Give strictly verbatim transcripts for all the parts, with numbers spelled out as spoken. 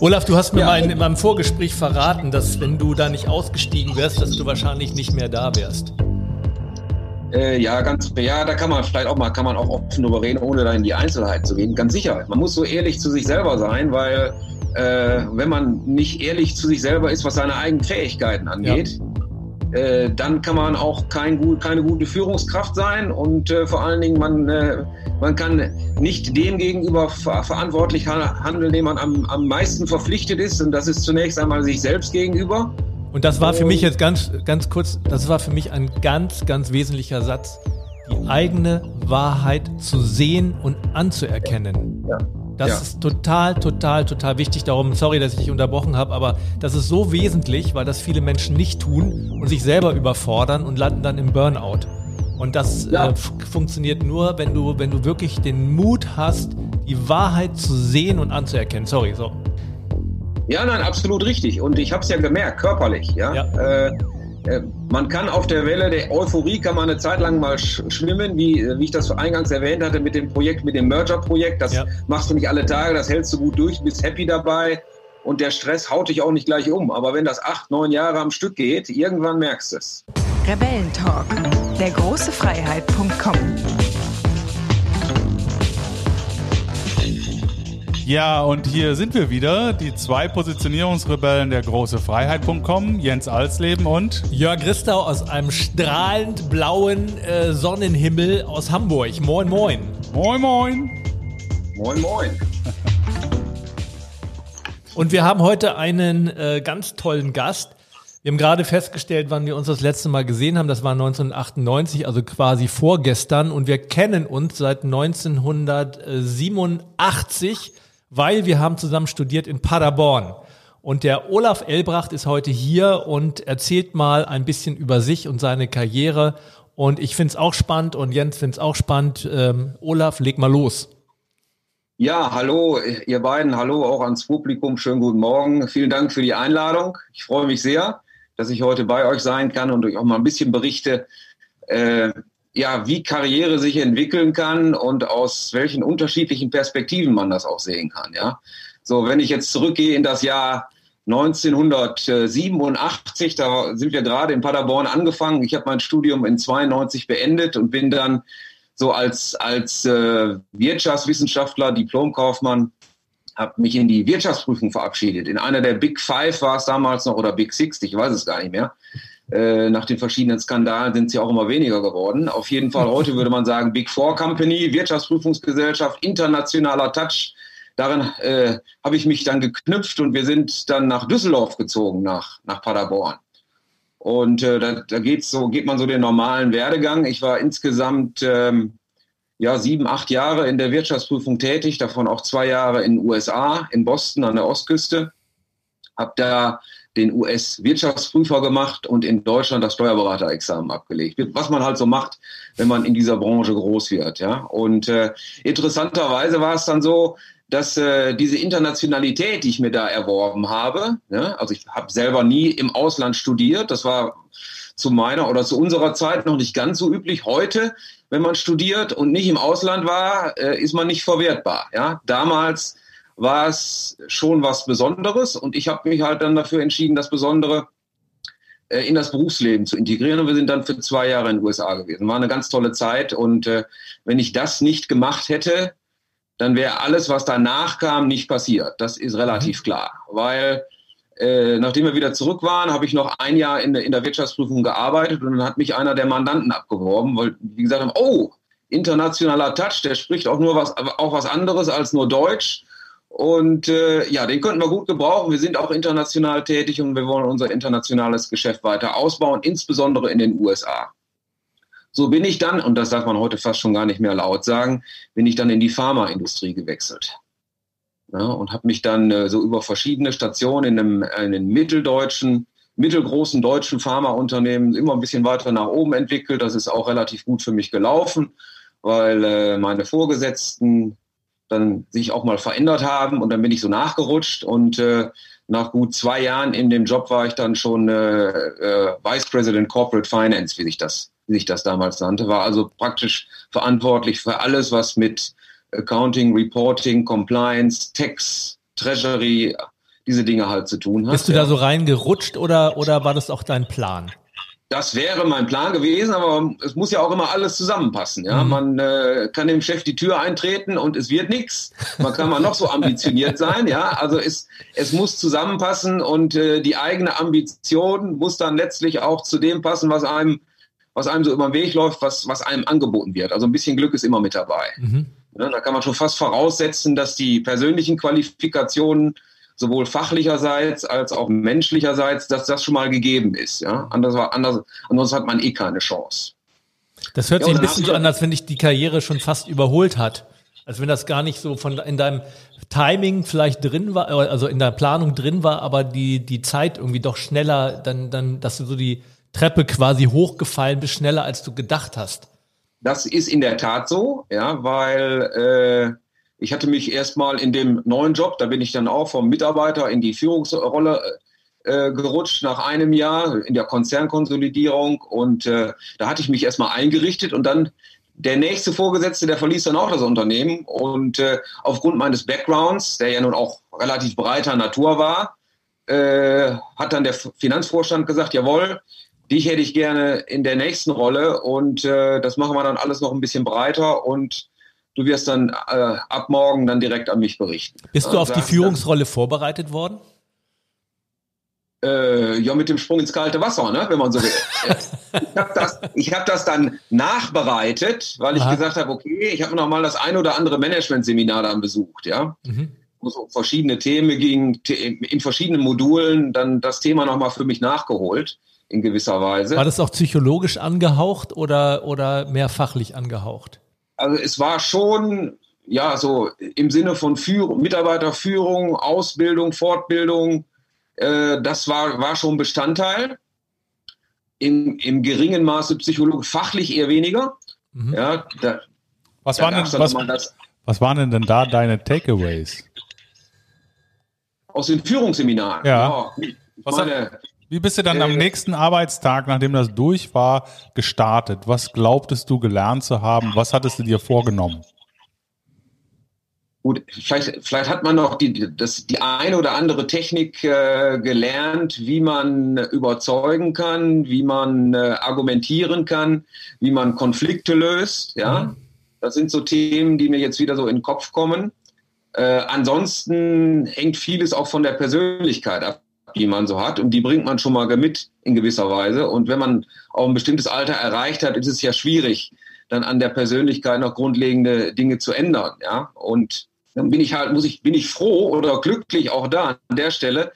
Olaf, du hast mir ja. mal in meinem Vorgespräch verraten, dass wenn du da nicht ausgestiegen wärst, dass du wahrscheinlich nicht mehr da wärst. Äh, ja, ganz, ja, da kann man vielleicht auch mal, kann man auch offen drüber reden, ohne da in die Einzelheiten zu gehen. Ganz sicher. Man muss so ehrlich zu sich selber sein, weil äh, wenn man nicht ehrlich zu sich selber ist, was seine eigenen Fähigkeiten angeht, ja. äh, dann kann man auch kein gut, keine gute Führungskraft sein und äh, vor allen Dingen man, äh, man kann nicht dem gegenüber ver- verantwortlich handeln, dem man am, am meisten verpflichtet ist, und das ist zunächst einmal sich selbst gegenüber. Und das war für mich jetzt ganz, ganz kurz, das war für mich ein ganz, ganz wesentlicher Satz. Die eigene Wahrheit zu sehen und anzuerkennen. Ja. Das ja. ist total, total, total wichtig. Darum, sorry, dass ich dich unterbrochen habe, aber das ist so wesentlich, weil das viele Menschen nicht tun und sich selber überfordern und landen dann im Burnout. Und das ja. äh, f- funktioniert nur, wenn du, wenn du wirklich den Mut hast, die Wahrheit zu sehen und anzuerkennen. Sorry, so. Ja, nein, absolut richtig. Und ich habe es ja gemerkt, körperlich. Ja? Ja. Äh, äh, man kann auf der Welle der Euphorie, kann man eine Zeit lang mal sch- schwimmen, wie, wie ich das eingangs erwähnt hatte mit dem Projekt, mit dem Merger-Projekt. Das ja. machst du nicht alle Tage, das hältst du gut durch, bist happy dabei und der Stress haut dich auch nicht gleich um. Aber wenn das acht, neun Jahre am Stück geht, irgendwann merkst du es. Rebellentalk, der große Freiheit Punkt com. Ja, und hier sind wir wieder, die zwei Positionierungsrebellen der große Freiheit Punkt com, Jens Alsleben und Jörg Ristau aus einem strahlend blauen äh, Sonnenhimmel aus Hamburg. Moin, moin. Moin, moin. Moin, moin. Und wir haben heute einen äh, ganz tollen Gast. Wir haben gerade festgestellt, wann wir uns das letzte Mal gesehen haben. Das war neunzehnhundertachtundneunzig, also quasi vorgestern. Und wir kennen uns seit neunzehnhundertsiebenundachtzig. Weil wir haben zusammen studiert in Paderborn. Und der Olaf Elbracht ist heute hier und erzählt mal ein bisschen über sich und seine Karriere. Und ich finde es auch spannend und Jens findet es auch spannend. Ähm, Olaf, leg mal los. Ja, hallo ihr beiden, hallo auch ans Publikum. Schönen guten Morgen. Vielen Dank für die Einladung. Ich freue mich sehr, dass ich heute bei euch sein kann und euch auch mal ein bisschen berichte, äh, ja, wie Karriere sich entwickeln kann und aus welchen unterschiedlichen Perspektiven man das auch sehen kann, ja. So, wenn ich jetzt zurückgehe in das Jahr neunzehnhundertsiebenundachtzig, da sind wir gerade in Paderborn angefangen. Ich habe mein Studium in zweiundneunzig beendet und bin dann so als, als äh, Wirtschaftswissenschaftler, Diplomkaufmann, habe mich in die Wirtschaftsprüfung verabschiedet. In einer der Big Five war es damals noch oder Big Six, ich weiß es gar nicht mehr. Äh, nach den verschiedenen Skandalen sind sie auch immer weniger geworden. Auf jeden Fall heute würde man sagen Big Four Company, Wirtschaftsprüfungsgesellschaft, internationaler Touch. Darin äh, habe ich mich dann geknüpft und wir sind dann nach Düsseldorf gezogen, nach, nach Paderborn. Und äh, da, da geht's so, geht man so den normalen Werdegang. Ich war insgesamt ähm, ja, sieben, acht Jahre in der Wirtschaftsprüfung tätig, davon auch zwei Jahre in den U S A, in Boston an der Ostküste. Habe da den U S-Wirtschaftsprüfer gemacht und in Deutschland das Steuerberaterexamen abgelegt. Was man halt so macht, wenn man in dieser Branche groß wird. Ja? Und äh, interessanterweise war es dann so, dass äh, diese Internationalität, die ich mir da erworben habe, ne? Also ich habe selber nie im Ausland studiert, das war zu meiner oder zu unserer Zeit noch nicht ganz so üblich. Heute, wenn man studiert und nicht im Ausland war, äh, ist man nicht verwertbar. Ja? Damals war es schon was Besonderes und ich habe mich halt dann dafür entschieden, das Besondere äh, in das Berufsleben zu integrieren, und wir sind dann für zwei Jahre in den U S A gewesen. War eine ganz tolle Zeit und äh, wenn ich das nicht gemacht hätte, dann wäre alles, was danach kam, nicht passiert. Das ist relativ klar, weil äh, nachdem wir wieder zurück waren, habe ich noch ein Jahr in, in der Wirtschaftsprüfung gearbeitet und dann hat mich einer der Mandanten abgeworben, weil die gesagt haben, oh, internationaler Touch, der spricht auch nur was, auch was anderes als nur Deutsch. Und äh, ja, den könnten wir gut gebrauchen. Wir sind auch international tätig und wir wollen unser internationales Geschäft weiter ausbauen, insbesondere in den U S A. So bin ich dann, und das darf man heute fast schon gar nicht mehr laut sagen, bin ich dann in die Pharmaindustrie gewechselt. Ja, und habe mich dann äh, so über verschiedene Stationen in einem, einem mitteldeutschen, mittelgroßen deutschen Pharmaunternehmen immer ein bisschen weiter nach oben entwickelt. Das ist auch relativ gut für mich gelaufen, weil äh, meine Vorgesetzten dann sich auch mal verändert haben und dann bin ich so nachgerutscht und äh, nach gut zwei Jahren in dem Job war ich dann schon äh, äh, Vice President Corporate Finance, wie sich das, wie sich das damals nannte, war also praktisch verantwortlich für alles, was mit Accounting, Reporting, Compliance, Tax, Treasury, diese Dinge halt zu tun hat. Bist du da so reingerutscht oder, oder war das auch dein Plan? Das wäre mein Plan gewesen, aber es muss ja auch immer alles zusammenpassen. Ja, mhm. Man äh, kann dem Chef die Tür eintreten und es wird nichts. Man kann mal noch so ambitioniert sein. Ja, also es, es muss zusammenpassen und äh, die eigene Ambition muss dann letztlich auch zu dem passen, was einem, was einem so über den Weg läuft, was, was einem angeboten wird. Also ein bisschen Glück ist immer mit dabei. Mhm. Ja, da kann man schon fast voraussetzen, dass die persönlichen Qualifikationen sowohl fachlicherseits als auch menschlicherseits, dass das schon mal gegeben ist. Ja? Anders, anders, anders hat man eh keine Chance. Das hört ja, sich ein bisschen so an, als wenn dich die Karriere schon fast überholt hat. Als wenn das gar nicht so von in deinem Timing vielleicht drin war, also in der Planung drin war, aber die, die Zeit irgendwie doch schneller, dann, dann, dass du so die Treppe quasi hochgefallen bist, schneller als du gedacht hast. Das ist in der Tat so, ja, weil... Äh Ich hatte mich erstmal in dem neuen Job, da bin ich dann auch vom Mitarbeiter in die Führungsrolle äh, gerutscht nach einem Jahr in der Konzernkonsolidierung und äh, da hatte ich mich erstmal eingerichtet und dann der nächste Vorgesetzte, der verließ dann auch das Unternehmen und äh, aufgrund meines Backgrounds, der ja nun auch relativ breiter Natur war, äh, hat dann der Finanzvorstand gesagt, jawohl, dich hätte ich gerne in der nächsten Rolle und äh, das machen wir dann alles noch ein bisschen breiter und du wirst dann äh, ab morgen dann direkt an mich berichten. Bist du auf die Führungsrolle vorbereitet worden? Äh, ja, mit dem Sprung ins kalte Wasser, ne, wenn man so will. ich habe das, hab das dann nachbereitet, weil ich Aha. gesagt habe, okay, ich habe noch mal das ein oder andere Management-Seminar dann besucht, ja, mhm. wo es um verschiedene Themen ging, in verschiedenen Modulen dann das Thema noch mal für mich nachgeholt, in gewisser Weise. War das auch psychologisch angehaucht oder, oder mehr fachlich angehaucht? Also es war schon, ja, so im Sinne von Führung, Mitarbeiterführung, Ausbildung, Fortbildung, äh, das war, war schon Bestandteil. Im, im geringen Maße psychologisch, fachlich eher weniger. Mhm. Ja, da, was, da waren denn, was, das, was waren denn da deine Takeaways? Aus den Führungsseminaren. Ja. Ja, was meine, hat, wie bist du dann äh, am nächsten Arbeitstag, nachdem das durch war, gestartet? Was glaubtest du gelernt zu haben? Was hattest du dir vorgenommen? Gut, vielleicht, vielleicht hat man noch die, das, die eine oder andere Technik äh, gelernt, wie man überzeugen kann, wie man äh, argumentieren kann, wie man Konflikte löst. Ja? Mhm. Das sind so Themen, die mir jetzt wieder so in den Kopf kommen. Äh, ansonsten hängt vieles auch von der Persönlichkeit ab, die man so hat und die bringt man schon mal mit in gewisser Weise und wenn man auch ein bestimmtes Alter erreicht hat, ist es ja schwierig, dann an der Persönlichkeit noch grundlegende Dinge zu ändern, ja, und dann bin ich halt, muss ich, bin ich froh oder glücklich auch da an der Stelle,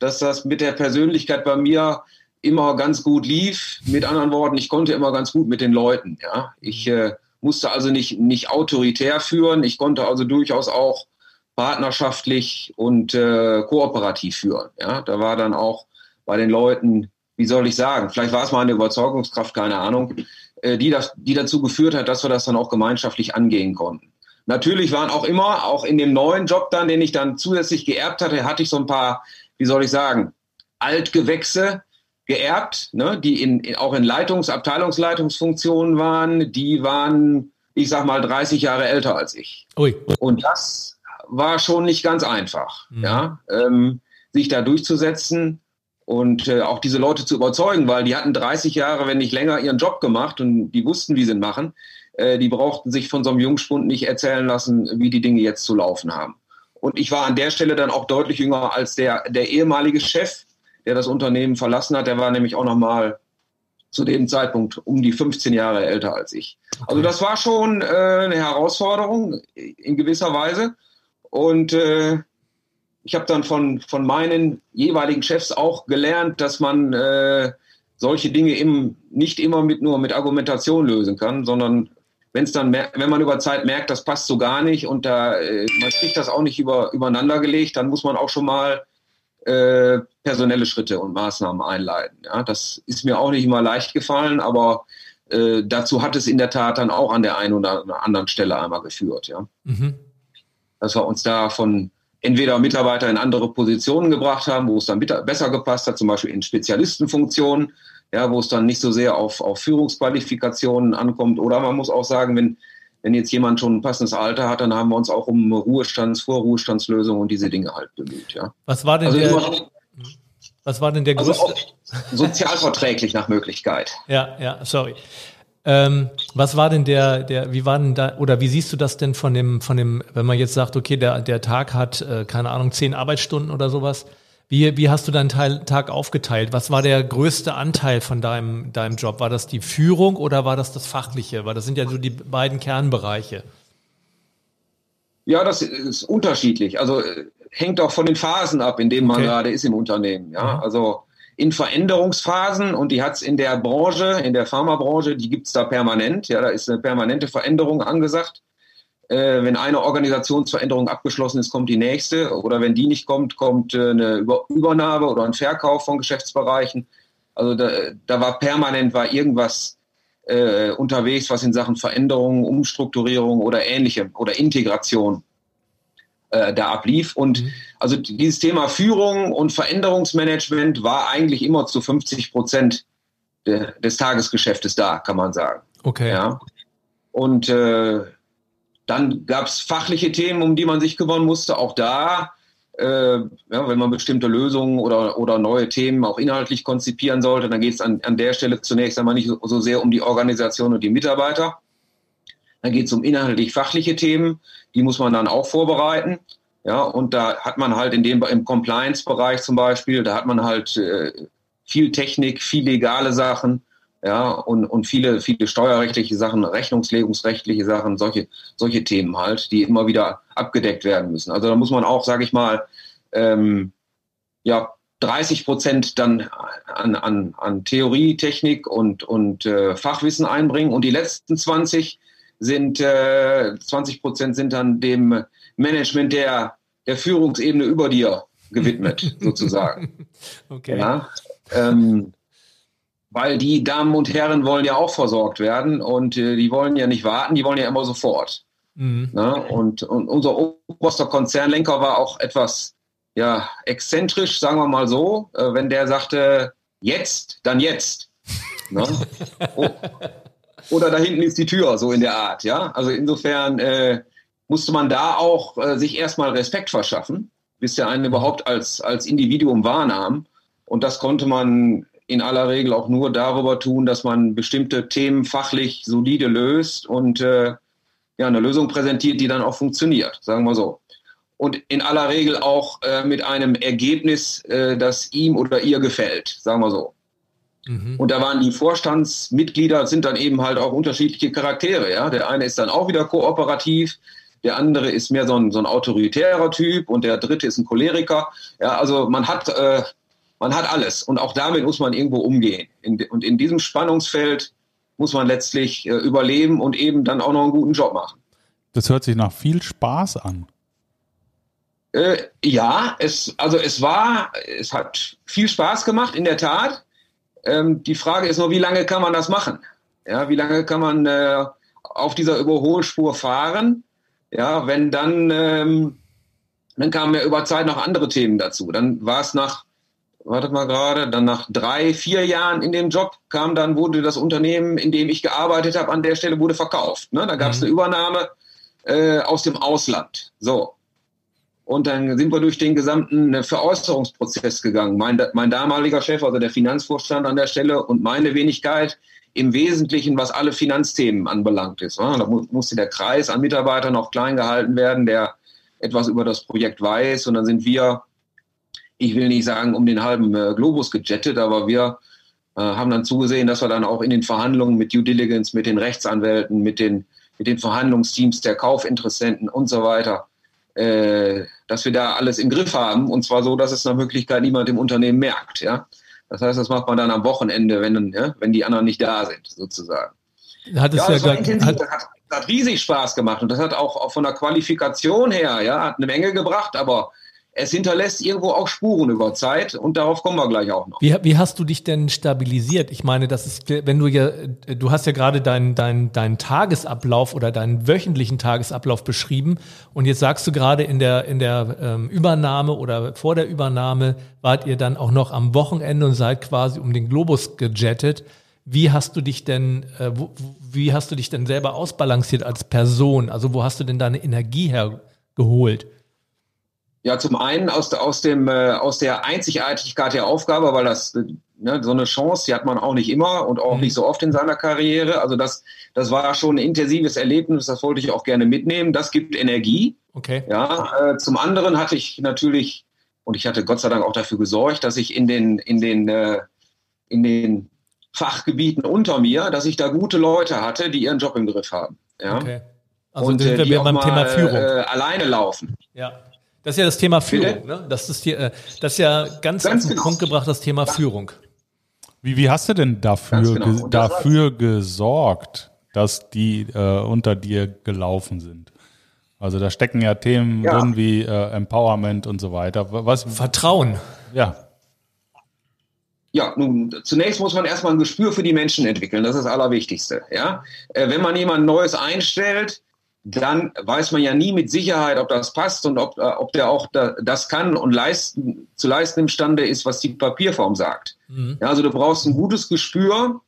dass das mit der Persönlichkeit bei mir immer ganz gut lief, mit anderen Worten, ich konnte immer ganz gut mit den Leuten, ja, ich äh, musste also nicht, nicht autoritär führen, ich konnte also durchaus auch partnerschaftlich und äh, kooperativ führen. Ja? Da war dann auch bei den Leuten, wie soll ich sagen, vielleicht war es mal eine Überzeugungskraft, keine Ahnung, äh, die, das, die dazu geführt hat, dass wir das dann auch gemeinschaftlich angehen konnten. Natürlich waren auch immer, auch in dem neuen Job dann, den ich dann zusätzlich geerbt hatte, hatte ich so ein paar, wie soll ich sagen, Altgewächse geerbt, ne? Die in, in, auch in Leitungs-, Abteilungsleitungsfunktionen waren. Die waren, ich sag mal, dreißig Jahre älter als ich. Ui. Und das war schon nicht ganz einfach, mhm. ja, ähm, sich da durchzusetzen und äh, auch diese Leute zu überzeugen, weil die hatten dreißig Jahre, wenn nicht länger, ihren Job gemacht und die wussten, wie sie ihn machen. Äh, die brauchten sich von so einem Jungspund nicht erzählen lassen, wie die Dinge jetzt zu laufen haben. Und ich war an der Stelle dann auch deutlich jünger als der, der ehemalige Chef, der das Unternehmen verlassen hat. Der war nämlich auch noch mal zu dem Zeitpunkt um die fünfzehn Jahre älter als ich. Okay. Also das war schon äh, eine Herausforderung in gewisser Weise. Und äh, ich habe dann von, von meinen jeweiligen Chefs auch gelernt, dass man äh, solche Dinge eben nicht immer mit, nur mit Argumentation lösen kann, sondern wenn's dann mer- wenn man über Zeit merkt, das passt so gar nicht und da äh, man kriegt das auch nicht über, übereinander gelegt, dann muss man auch schon mal äh, personelle Schritte und Maßnahmen einleiten. Ja? Das ist mir auch nicht immer leicht gefallen, aber äh, dazu hat es in der Tat dann auch an der einen oder anderen Stelle einmal geführt. Ja. Mhm. Dass wir uns da von entweder Mitarbeiter in andere Positionen gebracht haben, wo es dann besser gepasst hat, zum Beispiel in Spezialistenfunktionen, ja, wo es dann nicht so sehr auf, auf Führungsqualifikationen ankommt. Oder man muss auch sagen, wenn, wenn jetzt jemand schon ein passendes Alter hat, dann haben wir uns auch um Ruhestands-, Vorruhestandslösungen und diese Dinge halt bemüht. Ja. Was war denn also der, immer, was war denn der also größte... sozialverträglich nach Möglichkeit. Ja, ja, sorry. Ähm, was war denn der, der, wie war denn da, oder wie siehst du das denn von dem, von dem, wenn man jetzt sagt, okay, der, der Tag hat, äh, keine Ahnung, zehn Arbeitsstunden oder sowas, wie, wie hast du deinen Teil, Tag aufgeteilt? Was war der größte Anteil von deinem, deinem Job? War das die Führung oder war das das Fachliche? Weil das sind ja so die beiden Kernbereiche. Ja, das ist unterschiedlich. Also hängt auch von den Phasen ab, in denen man okay. gerade ist im Unternehmen. Ja, also in Veränderungsphasen, und die hat es in der Branche, in der Pharmabranche, die gibt es da permanent. Ja, da ist eine permanente Veränderung angesagt. Äh, wenn eine Organisationsveränderung abgeschlossen ist, kommt die nächste. Oder wenn die nicht kommt, kommt äh, eine Über- Übernahme oder ein Verkauf von Geschäftsbereichen. Also da, da war permanent war irgendwas äh, unterwegs, was in Sachen Veränderung, Umstrukturierung oder Ähnlichem oder Integration da ablief. Und also dieses Thema Führung und Veränderungsmanagement war eigentlich immer zu fünfzig Prozent de, des Tagesgeschäftes da, kann man sagen. Okay. Ja. Und äh, dann gab es fachliche Themen, um die man sich kümmern musste. Auch da, äh, ja, wenn man bestimmte Lösungen oder, oder neue Themen auch inhaltlich konzipieren sollte, dann geht es an, an der Stelle zunächst einmal nicht so, so sehr um die Organisation und die Mitarbeiter. Dann geht es um inhaltlich-fachliche Themen, die muss man dann auch vorbereiten. Ja, und da hat man halt in dem, im Compliance-Bereich zum Beispiel, da hat man halt äh, viel Technik, viel legale Sachen, ja, und, und viele, viele steuerrechtliche Sachen, rechnungslegungsrechtliche Sachen, solche, solche Themen halt, die immer wieder abgedeckt werden müssen. Also da muss man auch, sage ich mal, ähm, ja, dreißig Prozent dann an, an, an Theorie, Technik und, und äh, Fachwissen einbringen, und die letzten zwanzig sind äh, zwanzig Prozent sind dann dem Management der, der Führungsebene über dir gewidmet, sozusagen. Okay. Ja, ähm, weil die Damen und Herren wollen ja auch versorgt werden, und äh, die wollen ja nicht warten, die wollen ja immer sofort. Mhm. Na, und, und unser oberster Konzernlenker war auch etwas ja, exzentrisch, sagen wir mal so, äh, wenn der sagte, jetzt, dann jetzt. Na? Oh. Oder da hinten ist die Tür, so in der Art, ja. Also insofern äh, musste man da auch äh, sich erstmal Respekt verschaffen, bis der einen überhaupt als, als Individuum wahrnahm. Und das konnte man in aller Regel auch nur darüber tun, dass man bestimmte Themen fachlich solide löst und äh, ja, eine Lösung präsentiert, die dann auch funktioniert, sagen wir so. Und in aller Regel auch äh, mit einem Ergebnis, äh, das ihm oder ihr gefällt, sagen wir so. Und da waren die Vorstandsmitglieder, sind dann eben halt auch unterschiedliche Charaktere. Ja? Der eine ist dann auch wieder kooperativ, der andere ist mehr so ein, so ein autoritärer Typ, und der dritte ist ein Choleriker. Ja, also man hat, äh, man hat alles, und auch damit muss man irgendwo umgehen. In, und in diesem Spannungsfeld muss man letztlich äh, überleben und eben dann auch noch einen guten Job machen. Das hört sich nach viel Spaß an. Äh, ja, es, also es war, es hat viel Spaß gemacht, in der Tat. Ähm, die Frage ist nur, wie lange kann man das machen? Ja, wie lange kann man äh, auf dieser Überholspur fahren? Ja, wenn dann, ähm, dann kamen ja über Zeit noch andere Themen dazu. Dann war es nach, wartet mal gerade, dann nach drei, vier Jahren in dem Job kam dann, wurde das Unternehmen, in dem ich gearbeitet habe, an der Stelle wurde verkauft. Ne? Da gab es mhm. eine Übernahme äh, aus dem Ausland. So. Und dann sind wir durch den gesamten Veräußerungsprozess gegangen. Mein, mein damaliger Chef, also der Finanzvorstand an der Stelle, und meine Wenigkeit im Wesentlichen, was alle Finanzthemen anbelangt ist. Da musste der Kreis an Mitarbeitern auch klein gehalten werden, der etwas über das Projekt weiß. Und dann sind wir, ich will nicht sagen, um den halben Globus gejettet, aber wir haben dann zugesehen, dass wir dann auch in den Verhandlungen mit Due Diligence, mit den Rechtsanwälten, mit den, mit den Verhandlungsteams der Kaufinteressenten und so weiter, Äh, dass wir da alles im Griff haben, und zwar so, dass es nach Möglichkeit niemand im Unternehmen merkt. Ja? Das heißt, das macht man dann am Wochenende, wenn, ja, wenn die anderen nicht da sind, sozusagen. Hat es ja, ja das, war intensiv, hat, das, hat, das hat riesig Spaß gemacht, und das hat auch, auch von der Qualifikation her, ja, hat eine Menge gebracht, aber es hinterlässt irgendwo auch Spuren über Zeit, und darauf kommen wir gleich auch noch. Wie, wie hast du dich denn stabilisiert? Ich meine, das ist, wenn du ja, du hast ja gerade deinen deinen deinen Tagesablauf oder deinen wöchentlichen Tagesablauf beschrieben, und jetzt sagst du gerade in der in der ähm, Übernahme oder vor der Übernahme wart ihr dann auch noch am Wochenende und seid quasi um den Globus gejettet. wie hast du dich denn, äh, wo, wie hast du dich denn selber ausbalanciert als Person? Also wo hast du denn deine Energie hergeholt? Ja, zum einen aus, aus, dem, äh, aus der Einzigartigkeit der Aufgabe, weil das, äh, ne, so eine Chance, die hat man auch nicht immer und auch mhm. nicht so oft in seiner Karriere. Also das, das war schon ein intensives Erlebnis, das wollte ich auch gerne mitnehmen. Das gibt Energie. Okay. Ja, äh, zum anderen hatte ich natürlich, und ich hatte Gott sei Dank auch dafür gesorgt, dass ich in den, in den, äh, in den Fachgebieten unter mir, dass ich da gute Leute hatte, die ihren Job im Griff haben. Ja? Okay. Also und, sind wir die auch beim mal, Thema Führung. Äh, alleine laufen. Ja. Das ist ja das Thema Führung, ne? Das ist die, das ist ja ganz, ganz auf den genau. Punkt gebracht, das Thema ja. Führung. Wie, wie hast du denn dafür, genau. ge- dafür gesorgt, dass die äh, unter dir gelaufen sind? Also da stecken ja Themen ja. drin wie äh, Empowerment und so weiter. Was? Vertrauen. Ja. Ja, nun, zunächst muss man erstmal ein Gespür für die Menschen entwickeln. Das ist das Allerwichtigste. Ja? Äh, wenn man jemand Neues einstellt, dann weiß man ja nie mit Sicherheit, ob das passt und ob, ob der auch da, das kann und leisten, zu leisten imstande ist, was die Papierform sagt. Mhm. Ja, also du brauchst ein gutes Gespür,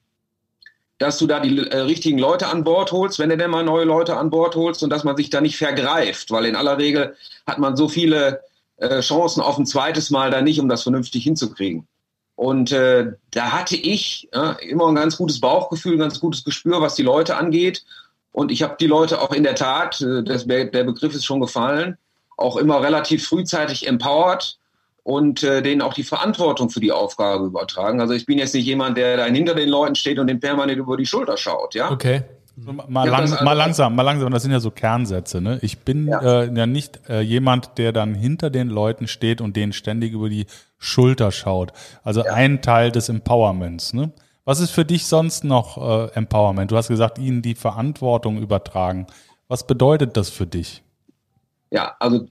dass du da die äh, richtigen Leute an Bord holst, wenn du denn mal neue Leute an Bord holst und dass man sich da nicht vergreift, weil in aller Regel hat man so viele äh, Chancen auf ein zweites Mal da nicht, um das vernünftig hinzukriegen. Und äh, da hatte ich äh, immer ein ganz gutes Bauchgefühl, ein ganz gutes Gespür, was die Leute angeht. Und ich habe die Leute auch in der Tat, das, der Begriff ist schon gefallen, auch immer relativ frühzeitig empowert und äh, denen auch die Verantwortung für die Aufgabe übertragen. Also ich bin jetzt nicht jemand, der da hinter den Leuten steht und den permanent über die Schulter schaut. Ja? Okay. Mal, lang, also, mal langsam, mal langsam. Das sind ja so Kernsätze. Ne? Ich bin ja, äh, ja nicht äh, jemand, der dann hinter den Leuten steht und denen ständig über die Schulter schaut. Also ja. ein Teil des Empowerments, ne? Was ist für dich sonst noch äh, Empowerment? Du hast gesagt, ihnen die Verantwortung übertragen. Was bedeutet das für dich? Ja, also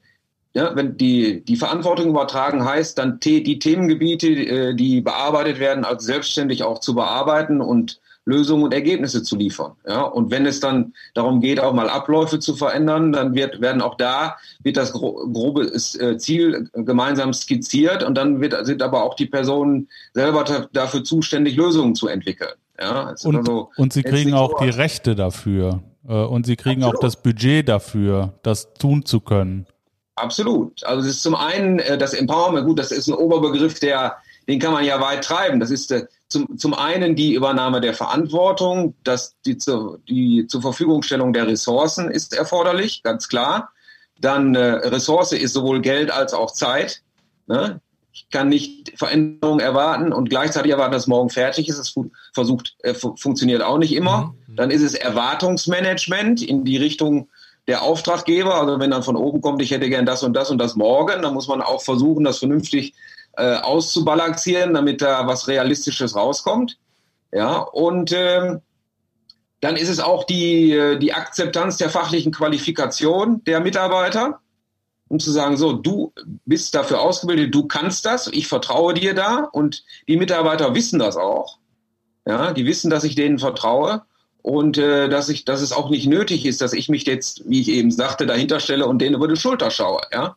ja, wenn die, die Verantwortung übertragen heißt, dann te- die Themengebiete, äh, die bearbeitet werden, als selbstständig auch zu bearbeiten und Lösungen und Ergebnisse zu liefern. Ja? Und wenn es dann darum geht, auch mal Abläufe zu verändern, dann wird, werden auch da wird das gro- grobe ist, äh, Ziel gemeinsam skizziert und dann wird, sind aber auch die Personen selber ta- dafür zuständig, Lösungen zu entwickeln. Ja? Und, also, und sie kriegen auch so die Rechte dafür äh, und sie kriegen Absolut. Auch das Budget dafür, das tun zu können. Absolut. Also es ist zum einen äh, das Empowerment, gut, das ist ein Oberbegriff, der den kann man ja weit treiben. Das ist äh, zum, zum einen die Übernahme der Verantwortung, dass die, zu, die zur Verfügungstellung der Ressourcen ist erforderlich, ganz klar. Dann äh, Ressource ist sowohl Geld als auch Zeit. Ne? Ich kann nicht Veränderungen erwarten und gleichzeitig erwarten, dass morgen fertig ist. Das fu- versucht, äh, fu- funktioniert auch nicht immer. Mhm. Dann ist es Erwartungsmanagement in die Richtung der Auftraggeber. Also wenn dann von oben kommt, ich hätte gern das und das und das morgen, dann muss man auch versuchen, das vernünftig Äh, auszubalancieren, damit da was Realistisches rauskommt. Ja, und ähm, dann ist es auch die, die Akzeptanz der fachlichen Qualifikation der Mitarbeiter, um zu sagen, so, du bist dafür ausgebildet, du kannst das, ich vertraue dir da und die Mitarbeiter wissen das auch. Ja, die wissen, dass ich denen vertraue und äh, dass ich, dass es auch nicht nötig ist, dass ich mich jetzt, wie ich eben sagte, dahinter stelle und denen über die Schulter schaue, ja.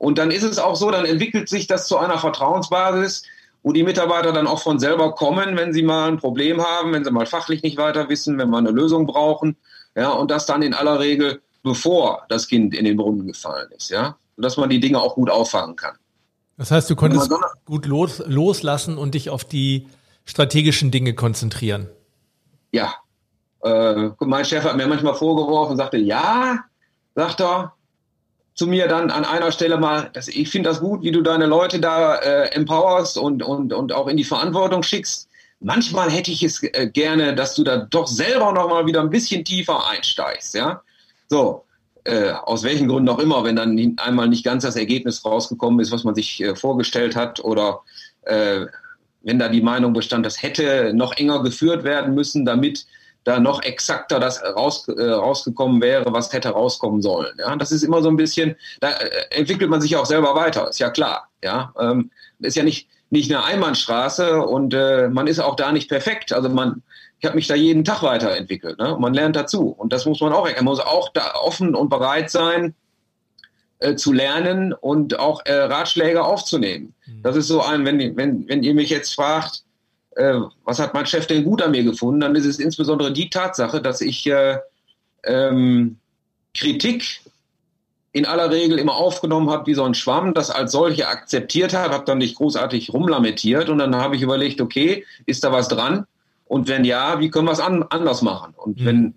Und dann ist es auch so, dann entwickelt sich das zu einer Vertrauensbasis, wo die Mitarbeiter dann auch von selber kommen, wenn sie mal ein Problem haben, wenn sie mal fachlich nicht weiter wissen, wenn wir eine Lösung brauchen. Ja, und das dann in aller Regel, bevor das Kind in den Brunnen gefallen ist. Ja, sodass man die Dinge auch gut auffangen kann. Das heißt, du konntest gut los, loslassen und dich auf die strategischen Dinge konzentrieren. Ja. Äh, mein Chef hat mir manchmal vorgeworfen und sagte, ja, sagt er, zu mir dann an einer Stelle mal, dass ich finde das gut, wie du deine Leute da äh, empowerst und, und, und auch in die Verantwortung schickst. Manchmal hätte ich es äh, gerne, dass du da doch selber nochmal wieder ein bisschen tiefer einsteigst. Ja? So, äh, aus welchen Gründen auch immer, wenn dann einmal nicht ganz das Ergebnis rausgekommen ist, was man sich äh, vorgestellt hat oder äh, wenn da die Meinung bestand, das hätte noch enger geführt werden müssen, damit da noch exakter das raus, äh, rausgekommen wäre, was hätte rauskommen sollen. Ja? Das ist immer so ein bisschen, da entwickelt man sich auch selber weiter, ist ja klar. Ja? Ähm, ist ja nicht, nicht eine Einbahnstraße und äh, man ist auch da nicht perfekt. Also man, ich habe mich da jeden Tag weiterentwickelt. Ne? Man lernt dazu und das muss man auch, man muss auch da offen und bereit sein, äh, zu lernen und auch äh, Ratschläge aufzunehmen. Mhm. Das ist so ein, wenn, wenn, wenn ihr mich jetzt fragt, äh, was hat mein Chef denn gut an mir gefunden, dann ist es insbesondere die Tatsache, dass ich äh, ähm, Kritik in aller Regel immer aufgenommen habe wie so ein Schwamm, das als solche akzeptiert habe, habe dann nicht großartig rumlamentiert und dann habe ich überlegt, okay, ist da was dran? Und wenn ja, wie können wir es an, anders machen? Und mhm. wenn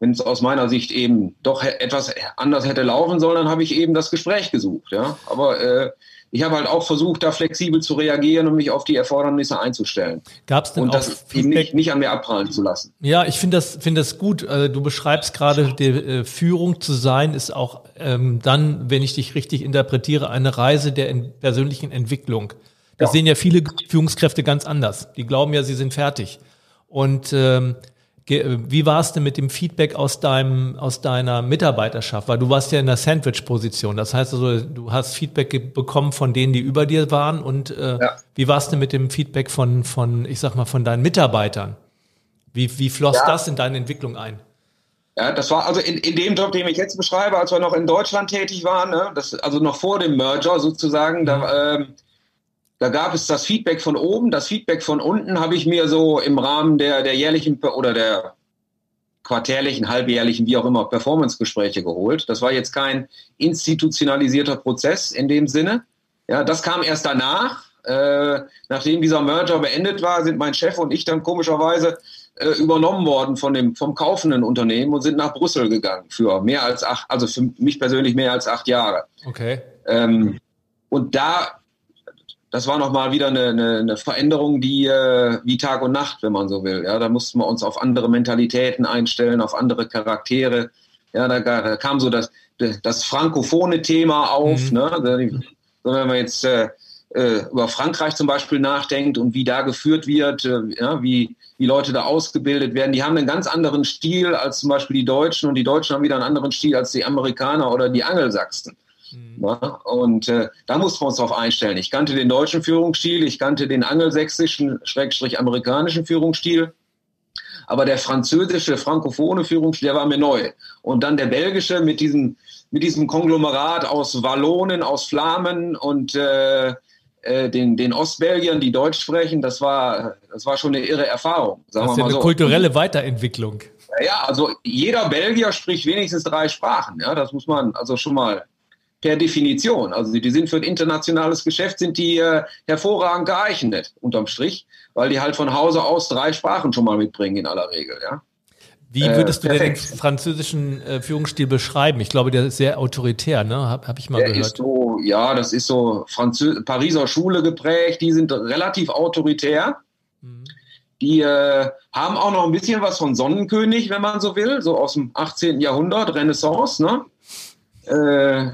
wenn es aus meiner Sicht eben doch etwas anders hätte laufen sollen, dann habe ich eben das Gespräch gesucht. Ja? Aber äh, ich habe halt auch versucht, da flexibel zu reagieren und mich auf die Erfordernisse einzustellen. Gab's denn und auch das nicht, nicht an mir abprallen zu lassen. Ja, ich finde das, find das gut. Also du beschreibst gerade, die äh, Führung zu sein, ist auch ähm, dann, wenn ich dich richtig interpretiere, eine Reise der in persönlichen Entwicklung. Das ja. sehen ja viele Führungskräfte ganz anders. Die glauben ja, sie sind fertig. Und ähm, wie war es denn mit dem Feedback aus deinem, aus deiner Mitarbeiterschaft? Weil du warst ja in der Sandwich-Position. Das heißt also, du hast Feedback bekommen von denen, die über dir waren. Und äh, ja. wie war es denn mit dem Feedback von, von, ich sag mal, von deinen Mitarbeitern? Wie, wie floss ja. das in deine Entwicklung ein? Ja, das war also in, in dem Job, den ich jetzt beschreibe, als wir noch in Deutschland tätig waren, ne? Das, also noch vor dem Merger sozusagen, mhm. da, ähm, Da gab es das Feedback von oben, das Feedback von unten habe ich mir so im Rahmen der, der jährlichen oder der quartärlichen, halbjährlichen, wie auch immer, Performance-Gespräche geholt. Das war jetzt kein institutionalisierter Prozess in dem Sinne. Ja, das kam erst danach. Äh, nachdem dieser Merger beendet war, sind mein Chef und ich dann komischerweise äh, übernommen worden von dem, vom kaufenden Unternehmen und sind nach Brüssel gegangen für mehr als acht, also für mich persönlich mehr als acht Jahre. Okay. Ähm, und da... Das war nochmal wieder eine, eine, eine Veränderung, die äh, wie Tag und Nacht, wenn man so will. Ja, da mussten wir uns auf andere Mentalitäten einstellen, auf andere Charaktere. Ja, da, da kam so das, das frankophone Thema auf. Mhm. Ne? Wenn man jetzt äh, über Frankreich zum Beispiel nachdenkt und wie da geführt wird, äh, ja, wie die Leute da ausgebildet werden, die haben einen ganz anderen Stil als zum Beispiel die Deutschen. Und die Deutschen haben wieder einen anderen Stil als die Amerikaner oder die Angelsachsen. Ja, und äh, da mussten wir uns drauf einstellen. Ich kannte den deutschen Führungsstil, ich kannte den angelsächsischen, schrägstrich amerikanischen Führungsstil, aber der französische, frankophone Führungsstil, der war mir neu. Und dann der belgische mit diesem, mit diesem Konglomerat aus Wallonen, aus Flamen und äh, äh, den, den Ostbelgiern, die Deutsch sprechen, das war, das war schon eine irre Erfahrung. Sagen das wir ist mal ja eine so. Kulturelle Weiterentwicklung. Ja, also jeder Belgier spricht wenigstens drei Sprachen. Ja, das muss man also schon mal... per Definition. Also die sind für ein internationales Geschäft, sind die äh, hervorragend geeignet, unterm Strich, weil die halt von Hause aus drei Sprachen schon mal mitbringen in aller Regel. Ja. Wie würdest äh, du perfekt. den französischen äh, Führungsstil beschreiben? Ich glaube, der ist sehr autoritär, ne? Habe hab ich mal der gehört. Ist so, ja, das ist so Franzö- Pariser Schule geprägt, die sind relativ autoritär. Mhm. Die äh, haben auch noch ein bisschen was von Sonnenkönig, wenn man so will, so aus dem achtzehnten Jahrhundert, Renaissance, ne? Äh,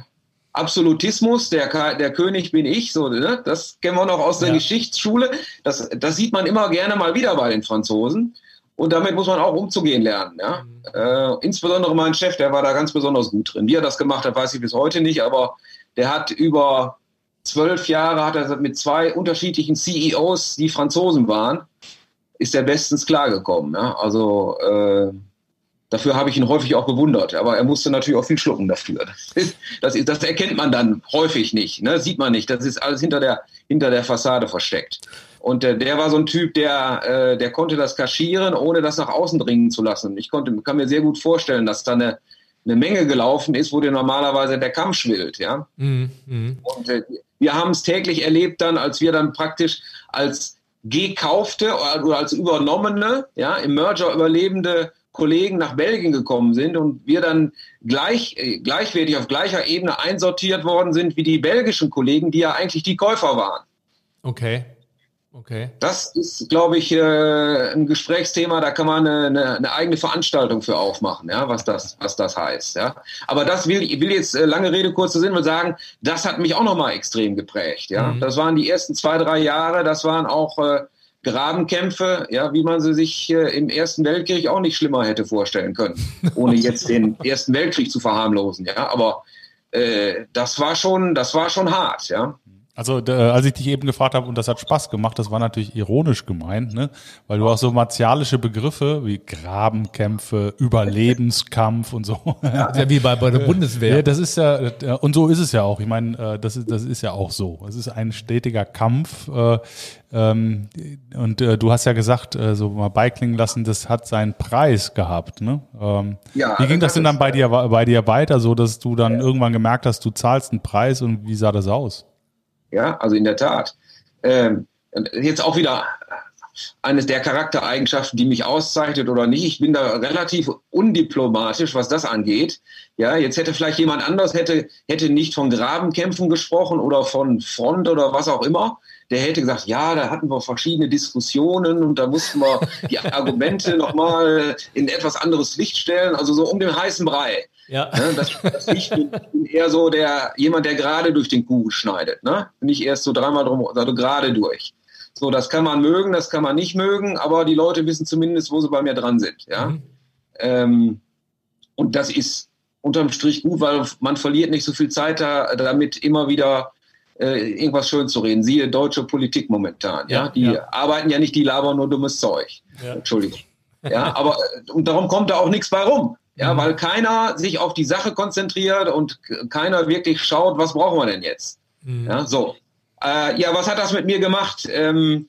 Absolutismus, der, der König bin ich, so, ne? Das kennen wir noch aus der ja. Geschichtsschule. Das, das sieht man immer gerne mal wieder bei den Franzosen. Und damit muss man auch umzugehen lernen. Ja? Mhm. Äh, insbesondere mein Chef, der war da ganz besonders gut drin. Wie er das gemacht hat, weiß ich bis heute nicht, aber der hat über zwölf Jahre hat er mit zwei unterschiedlichen C E Os, die Franzosen waren, ist er bestens klargekommen. Ja? Also äh, Dafür habe ich ihn häufig auch bewundert, aber er musste natürlich auch viel schlucken dafür. Das, ist, das, ist, das erkennt man dann häufig nicht, ne? Sieht man nicht. Das ist alles hinter der, hinter der Fassade versteckt. Und äh, der war so ein Typ, der, äh, der konnte das kaschieren, ohne das nach außen dringen zu lassen. Ich konnte, kann mir sehr gut vorstellen, dass da eine, eine Menge gelaufen ist, wo dir normalerweise der Kamm schwillt. Ja? Mhm. Und äh, wir haben es täglich erlebt dann, als wir dann praktisch als gekaufte oder als übernommene, ja, im Merger überlebende Kollegen nach Belgien gekommen sind und wir dann gleich, gleichwertig auf gleicher Ebene einsortiert worden sind wie die belgischen Kollegen, die ja eigentlich die Käufer waren. Okay. Okay. Das ist, glaube ich, ein Gesprächsthema, da kann man eine, eine eigene Veranstaltung für aufmachen, ja, was das, was das heißt. Ja. Aber das will ich will jetzt lange Rede, kurzer Sinn, will sagen, das hat mich auch nochmal extrem geprägt. Ja. Mhm. Das waren die ersten zwei, drei Jahre, das waren auch Grabenkämpfe, ja, wie man sie sich äh, im Ersten Weltkrieg auch nicht schlimmer hätte vorstellen können, ohne jetzt den Ersten Weltkrieg zu verharmlosen, ja, aber äh, das war schon, das war schon hart, ja. Also da, als ich dich eben gefragt habe, und das hat Spaß gemacht, das war natürlich ironisch gemeint, ne? Weil du auch so martialische Begriffe wie Grabenkämpfe, Überlebenskampf und so. Ja, ja, wie bei, bei der Bundeswehr. Ja, das ist ja, und so ist es ja auch. Ich meine, das ist, das ist ja auch so. Es ist ein stetiger Kampf. Äh, ähm, und äh, du hast ja gesagt, äh, so mal beiklingen lassen, das hat seinen Preis gehabt, ne? Ähm, ja, wie ging das denn dann bei dir, bei dir weiter, so dass du dann ja. irgendwann gemerkt hast, du zahlst einen Preis, und wie sah das aus? Ja, also in der Tat. Ähm, jetzt auch wieder eines der Charaktereigenschaften, die mich auszeichnet oder nicht. Ich bin da relativ undiplomatisch, was das angeht. Ja, jetzt hätte vielleicht jemand anders, hätte, hätte nicht von Grabenkämpfen gesprochen oder von Front oder was auch immer. Der hätte gesagt, ja, da hatten wir verschiedene Diskussionen und da mussten wir die Argumente nochmal in etwas anderes Licht stellen. Also so um den heißen Brei. Ja. Ne, das, das ich bin, bin eher so der, jemand, der gerade durch den Kuh schneidet. Ne? Nicht erst so dreimal drum, also gerade durch. So, das kann man mögen, das kann man nicht mögen, aber die Leute wissen zumindest, wo sie bei mir dran sind. Ja? Mhm. Ähm, und das ist unterm Strich gut, weil man verliert nicht so viel Zeit da, damit immer wieder äh, irgendwas schön zu reden. Siehe deutsche Politik momentan. Ja, ja? Die ja. arbeiten ja nicht, die labern nur dummes Zeug. Ja. Entschuldigung. Ja, aber und darum kommt da auch nichts bei rum. Ja, weil keiner sich auf die Sache konzentriert und keiner wirklich schaut, was brauchen wir denn jetzt? Mhm. Ja, so. Äh, ja, was hat das mit mir gemacht? Ähm,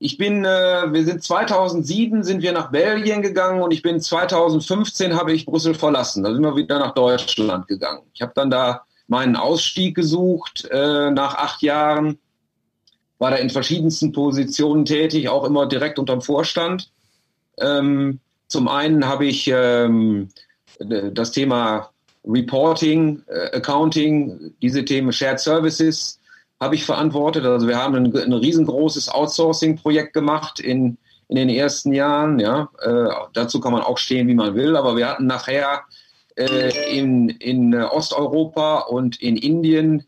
ich bin, äh, wir sind zweitausendsieben sind wir nach Belgien gegangen, und ich bin zweitausendfünfzehn habe ich Brüssel verlassen. Da sind wir wieder nach Deutschland gegangen. Ich habe dann da meinen Ausstieg gesucht. Äh, nach acht Jahren war da in verschiedensten Positionen tätig, auch immer direkt unterm Vorstand. Ähm, Zum einen habe ich ähm, das Thema Reporting, äh, Accounting, diese Themen Shared Services habe ich verantwortet. Also wir haben ein, ein riesengroßes Outsourcing-Projekt gemacht in, in den ersten Jahren. Ja, äh, dazu kann man auch stehen, wie man will. Aber wir hatten nachher äh, in, in Osteuropa und in Indien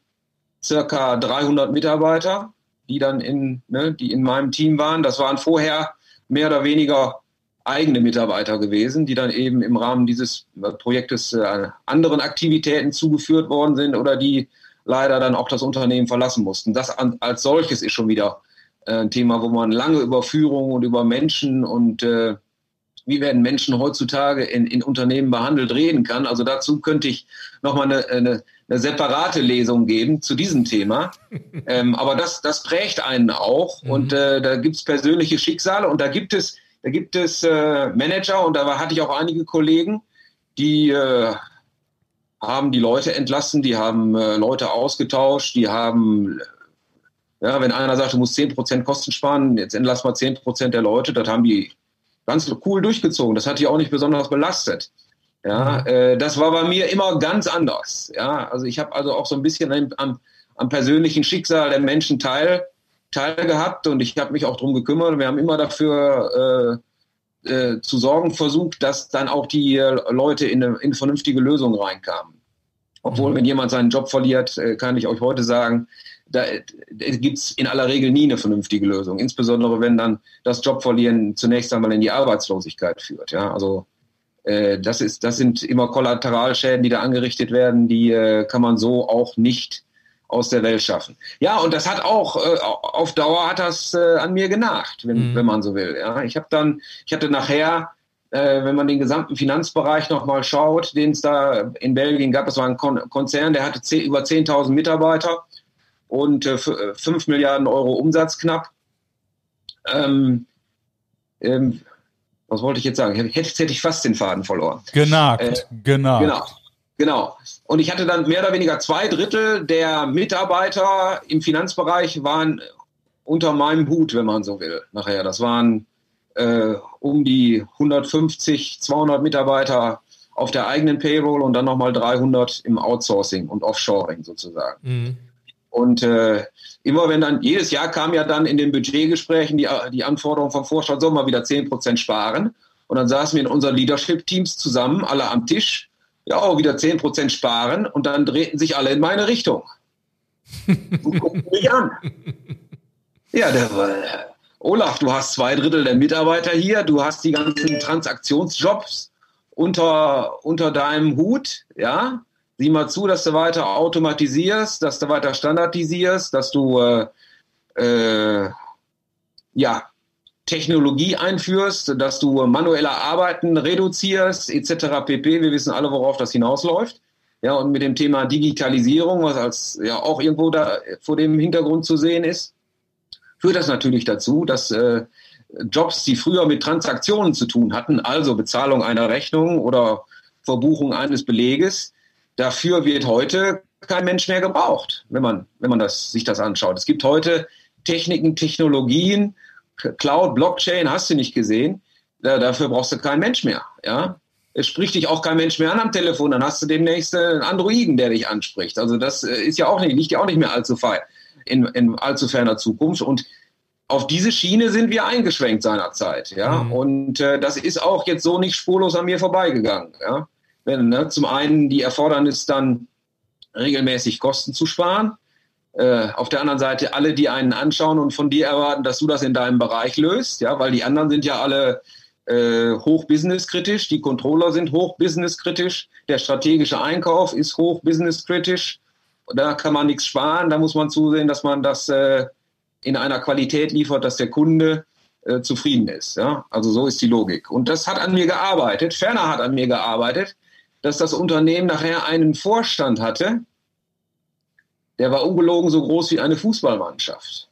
circa dreihundert Mitarbeiter, die dann in, ne, die in meinem Team waren. Das waren vorher mehr oder weniger eigene Mitarbeiter gewesen, die dann eben im Rahmen dieses Projektes äh, anderen Aktivitäten zugeführt worden sind oder die leider dann auch das Unternehmen verlassen mussten. Das an, als solches ist schon wieder äh, ein Thema, wo man lange über Führung und über Menschen und äh, wie werden Menschen heutzutage in, in Unternehmen behandelt reden kann. Also dazu könnte ich nochmal eine, eine, eine separate Lesung geben zu diesem Thema. ähm, aber das, das prägt einen auch, mhm. und äh, da gibt es persönliche Schicksale und da gibt es Da gibt es äh, Manager, und da hatte ich auch einige Kollegen, die äh, haben die Leute entlassen, die haben äh, Leute ausgetauscht, die haben, ja, wenn einer sagt, du musst zehn Prozent Kosten sparen, jetzt entlass mal zehn Prozent der Leute, das haben die ganz cool durchgezogen. Das hat die auch nicht besonders belastet. Ja, äh, das war bei mir immer ganz anders. Ja, also ich habe also auch so ein bisschen am, am persönlichen Schicksal der Menschen teil. Teil gehabt, und ich habe mich auch drum gekümmert. Wir haben immer dafür äh, äh, zu sorgen versucht, dass dann auch die äh, Leute in eine, in eine vernünftige Lösung reinkamen. Obwohl, mhm. wenn jemand seinen Job verliert, äh, kann ich euch heute sagen, da äh, gibt es in aller Regel nie eine vernünftige Lösung. Insbesondere, wenn dann das Jobverlieren zunächst einmal in die Arbeitslosigkeit führt. Ja? Also äh, das ist, das sind immer Kollateralschäden, die da angerichtet werden. Die äh, kann man so auch nicht aus der Welt schaffen. Ja, und das hat auch, äh, auf Dauer hat das äh, an mir genagt, wenn, mhm. wenn man so will. Ja. Ich habe dann, ich hatte nachher, äh, wenn man den gesamten Finanzbereich nochmal schaut, den es da in Belgien gab, das war ein Kon- Konzern, der hatte zehn, über zehntausend Mitarbeiter und äh, f- fünf Milliarden Euro Umsatz knapp. Ähm, ähm, was wollte ich jetzt sagen? Jetzt hätte, hätte ich fast den Faden verloren. Genagt, äh, genagt. Genau. Genau. Und ich hatte dann mehr oder weniger zwei Drittel der Mitarbeiter im Finanzbereich waren unter meinem Hut, wenn man so will, nachher. Das waren äh, um die hundertfünfzig, zweihundert Mitarbeiter auf der eigenen Payroll und dann nochmal dreihundert im Outsourcing und Offshoring sozusagen. Mhm. Und äh, immer wenn dann, jedes Jahr kam ja dann in den Budgetgesprächen die, die Anforderung vom Vorstand, soll mal wieder zehn Prozent sparen. Und dann saßen wir in unseren Leadership-Teams zusammen, alle am Tisch. Ja, auch wieder zehn Prozent sparen, und dann drehten sich alle in meine Richtung. Und guckten mich an. Ja, der, äh, Olaf, du hast zwei Drittel der Mitarbeiter hier, du hast die ganzen Transaktionsjobs unter, unter deinem Hut, ja. sieh mal zu, dass du weiter automatisierst, dass du weiter standardisierst, dass du äh, äh, ja, Technologie einführst, dass du manuelle Arbeiten reduzierst, et cetera pp. Wir wissen alle, worauf das hinausläuft. Ja, und mit dem Thema Digitalisierung, was als ja auch irgendwo da vor dem Hintergrund zu sehen ist, führt das natürlich dazu, dass äh, Jobs, die früher mit Transaktionen zu tun hatten, also Bezahlung einer Rechnung oder Verbuchung eines Beleges, dafür wird heute kein Mensch mehr gebraucht, wenn man, wenn man das, sich das anschaut. Es gibt heute Techniken, Technologien, Cloud, Blockchain, hast du nicht gesehen, da, dafür brauchst du keinen Mensch mehr. Ja? Es spricht dich auch kein Mensch mehr an am Telefon, dann hast du demnächst einen Androiden, der dich anspricht. Also das ist ja auch nicht, liegt ja auch nicht mehr allzu fern, in, in allzu ferner Zukunft. Und auf diese Schiene sind wir eingeschwenkt seinerzeit, ja. Mhm. Und äh, das ist auch jetzt so nicht spurlos an mir vorbeigegangen, ja. Wenn, ne, zum einen die Erfordernis dann regelmäßig Kosten zu sparen. Äh, auf der anderen Seite alle, die einen anschauen und von dir erwarten, dass du das in deinem Bereich löst, ja, weil die anderen sind ja alle äh, hochbusinesskritisch, die Controller sind hochbusinesskritisch, der strategische Einkauf ist hochbusinesskritisch. Da kann man nichts sparen, da muss man zusehen, dass man das äh, in einer Qualität liefert, dass der Kunde äh, zufrieden ist. Ja? Also so ist die Logik. Und das hat an mir gearbeitet, ferner hat an mir gearbeitet, dass das Unternehmen nachher einen Vorstand hatte, der war ungelogen so groß wie eine Fußballmannschaft.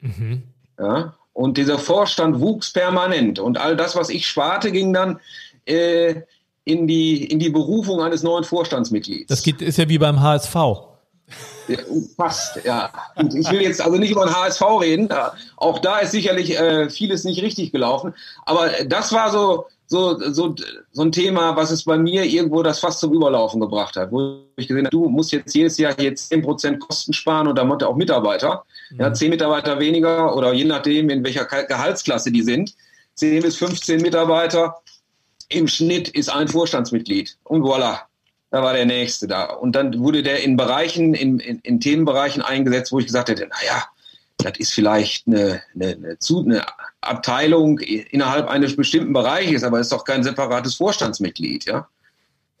Mhm. Ja? Und dieser Vorstand wuchs permanent. Und all das, was ich sparte, ging dann äh, in die, in die Berufung eines neuen Vorstandsmitglieds. Das geht, ist ja wie beim H S V. Ja, passt, ja. Und ich will jetzt also nicht über den H S V reden. Auch da ist sicherlich äh, vieles nicht richtig gelaufen. Aber das war so, so, so, so ein Thema, was es bei mir irgendwo das fast zum Überlaufen gebracht hat. Wo ich gesehen habe, du musst jetzt jedes Jahr hier zehn Prozent Kosten sparen und damit auch Mitarbeiter. Mhm. Ja, zehn Mitarbeiter weniger oder je nachdem, in welcher Gehaltsklasse die sind. zehn bis fünfzehn Mitarbeiter im Schnitt ist ein Vorstandsmitglied. Und voilà. Da war der Nächste da. Und dann wurde der in Bereichen, in, in, in Themenbereichen eingesetzt, wo ich gesagt hätte, naja, das ist vielleicht eine, eine, eine, eine Abteilung innerhalb eines bestimmten Bereiches, aber ist doch kein separates Vorstandsmitglied. Ja?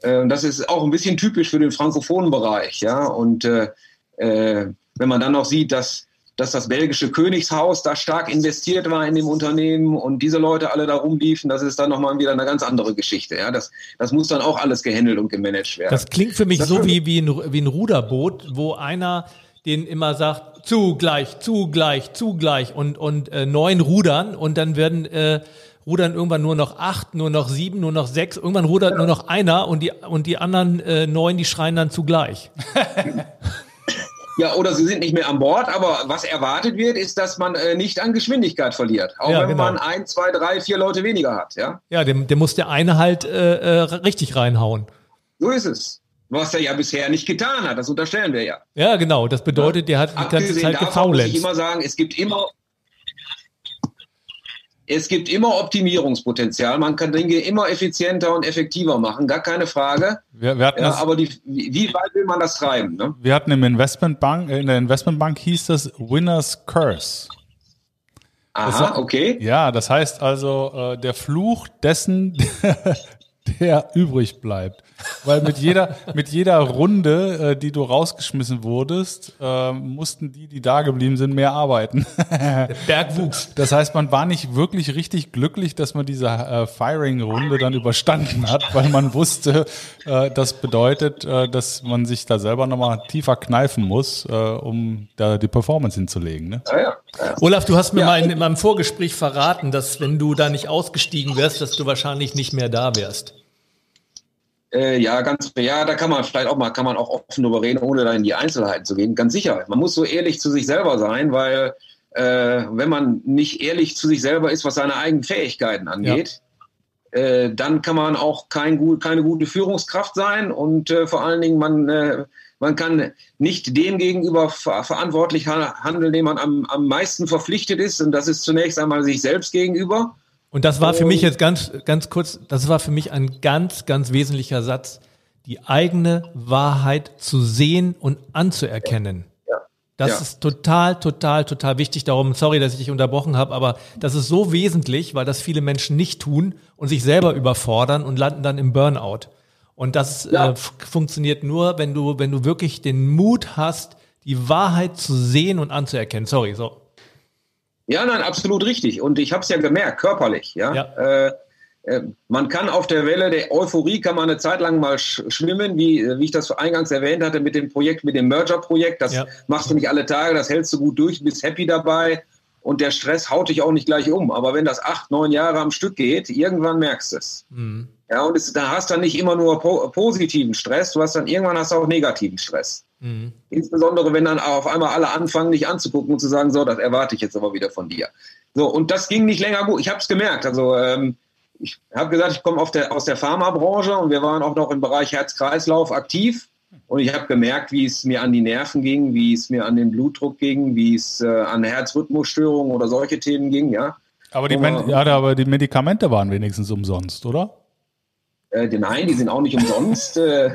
Das ist auch ein bisschen typisch für den frankophonen Bereich. Ja? Und äh, wenn man dann noch sieht, dass, dass das belgische Königshaus da stark investiert war in dem Unternehmen und diese Leute alle da rumliefen, das ist dann nochmal wieder eine ganz andere Geschichte. Ja, das, das muss dann auch alles gehandelt und gemanagt werden. Das klingt für mich das so wie, wie, ein, wie ein Ruderboot, wo einer denen immer sagt, zugleich, zugleich, zugleich und, und äh, neun rudern und dann werden äh, rudern irgendwann nur noch acht, nur noch sieben, nur noch sechs, irgendwann rudert ja nur noch einer und die, und die anderen äh, neun, die schreien dann zugleich. Ja, oder sie sind nicht mehr an Bord, aber was erwartet wird, ist, dass man äh, nicht an Geschwindigkeit verliert. Auch ja, wenn genau. man ein, zwei, drei, vier Leute weniger hat. Ja, ja dem, dem muss der eine halt äh, richtig reinhauen. So ist es. Was er ja bisher nicht getan hat, das unterstellen wir ja. Ja, genau. Das bedeutet, der hat die ganze Zeit gefaulenzt. Abgesehen davon muss ich immer sagen, es gibt immer, es gibt immer Optimierungspotenzial. Man kann Dinge immer effizienter und effektiver machen, gar keine Frage. Wir, wir hatten ja, das, aber die, wie weit will man das treiben? Ne? Wir hatten im Investmentbank, in der Investmentbank hieß das Winner's Curse. Aha, das, okay. Ja, das heißt also äh, der Fluch dessen, der, der übrig bleibt. Weil mit jeder, mit jeder Runde, äh, die du rausgeschmissen wurdest, äh, mussten die, die da geblieben sind, mehr arbeiten. Bergwuchs. Das heißt, man war nicht wirklich richtig glücklich, dass man diese äh, Firing-Runde dann überstanden hat, weil man wusste, äh, das bedeutet, äh, dass man sich da selber nochmal tiefer kneifen muss, äh, um da die Performance hinzulegen. Ne? Ja, ja, ja. Olaf, du hast mir ja. mal in, in meinem Vorgespräch verraten, dass wenn du da nicht ausgestiegen wärst, dass du wahrscheinlich nicht mehr da wärst. Ja, ganz, ja, da kann man vielleicht auch mal, kann man auch offen drüber reden, ohne da in die Einzelheiten zu gehen. Ganz sicher. Man muss so ehrlich zu sich selber sein, weil äh, wenn man nicht ehrlich zu sich selber ist, was seine eigenen Fähigkeiten angeht, ja. äh, dann kann man auch kein gut, keine gute Führungskraft sein und äh, vor allen Dingen man, äh, man kann nicht dem gegenüber ver- verantwortlich handeln, dem man am, am meisten verpflichtet ist, und das ist zunächst einmal sich selbst gegenüber. Und das war für mich jetzt ganz, ganz kurz, das war für mich ein ganz, ganz wesentlicher Satz, die eigene Wahrheit zu sehen und anzuerkennen. Ja. Das ja. ist total, total, total wichtig. Darum, sorry, dass ich dich unterbrochen habe, aber das ist so wesentlich, weil das viele Menschen nicht tun und sich selber überfordern und landen dann im Burnout. Und das ja. äh, f- funktioniert nur, wenn du, wenn du wirklich den Mut hast, die Wahrheit zu sehen und anzuerkennen. Sorry, so. Ja, nein, absolut richtig. Und ich habe es ja gemerkt, körperlich. Ja. ja. Äh, äh, man kann auf der Welle der Euphorie, kann man eine Zeit lang mal sch- schwimmen, wie, wie ich das eingangs erwähnt hatte, mit dem Projekt, mit dem Merger-Projekt. Das ja. machst du nicht alle Tage, das hältst du gut durch, bist happy dabei. Und der Stress haut dich auch nicht gleich um. Aber wenn das acht, neun Jahre am Stück geht, irgendwann merkst du es. Mhm. Ja, und es, da hast du dann nicht immer nur po- positiven Stress, du hast dann irgendwann hast du auch negativen Stress. Mhm. Insbesondere, wenn dann auf einmal alle anfangen, dich anzugucken und zu sagen, so, das erwarte ich jetzt aber wieder von dir. So, und das ging nicht länger gut. Ich habe es gemerkt. Also ähm, ich habe gesagt, ich komme aus der Pharmabranche und wir waren auch noch im Bereich Herz-Kreislauf aktiv. Und ich habe gemerkt, wie es mir an die Nerven ging, wie es mir an den Blutdruck ging, wie es äh, an Herzrhythmusstörungen oder solche Themen ging, ja. Aber die, Med- ja, aber die Medikamente waren wenigstens umsonst, oder? Äh, nein, die sind auch nicht umsonst. äh,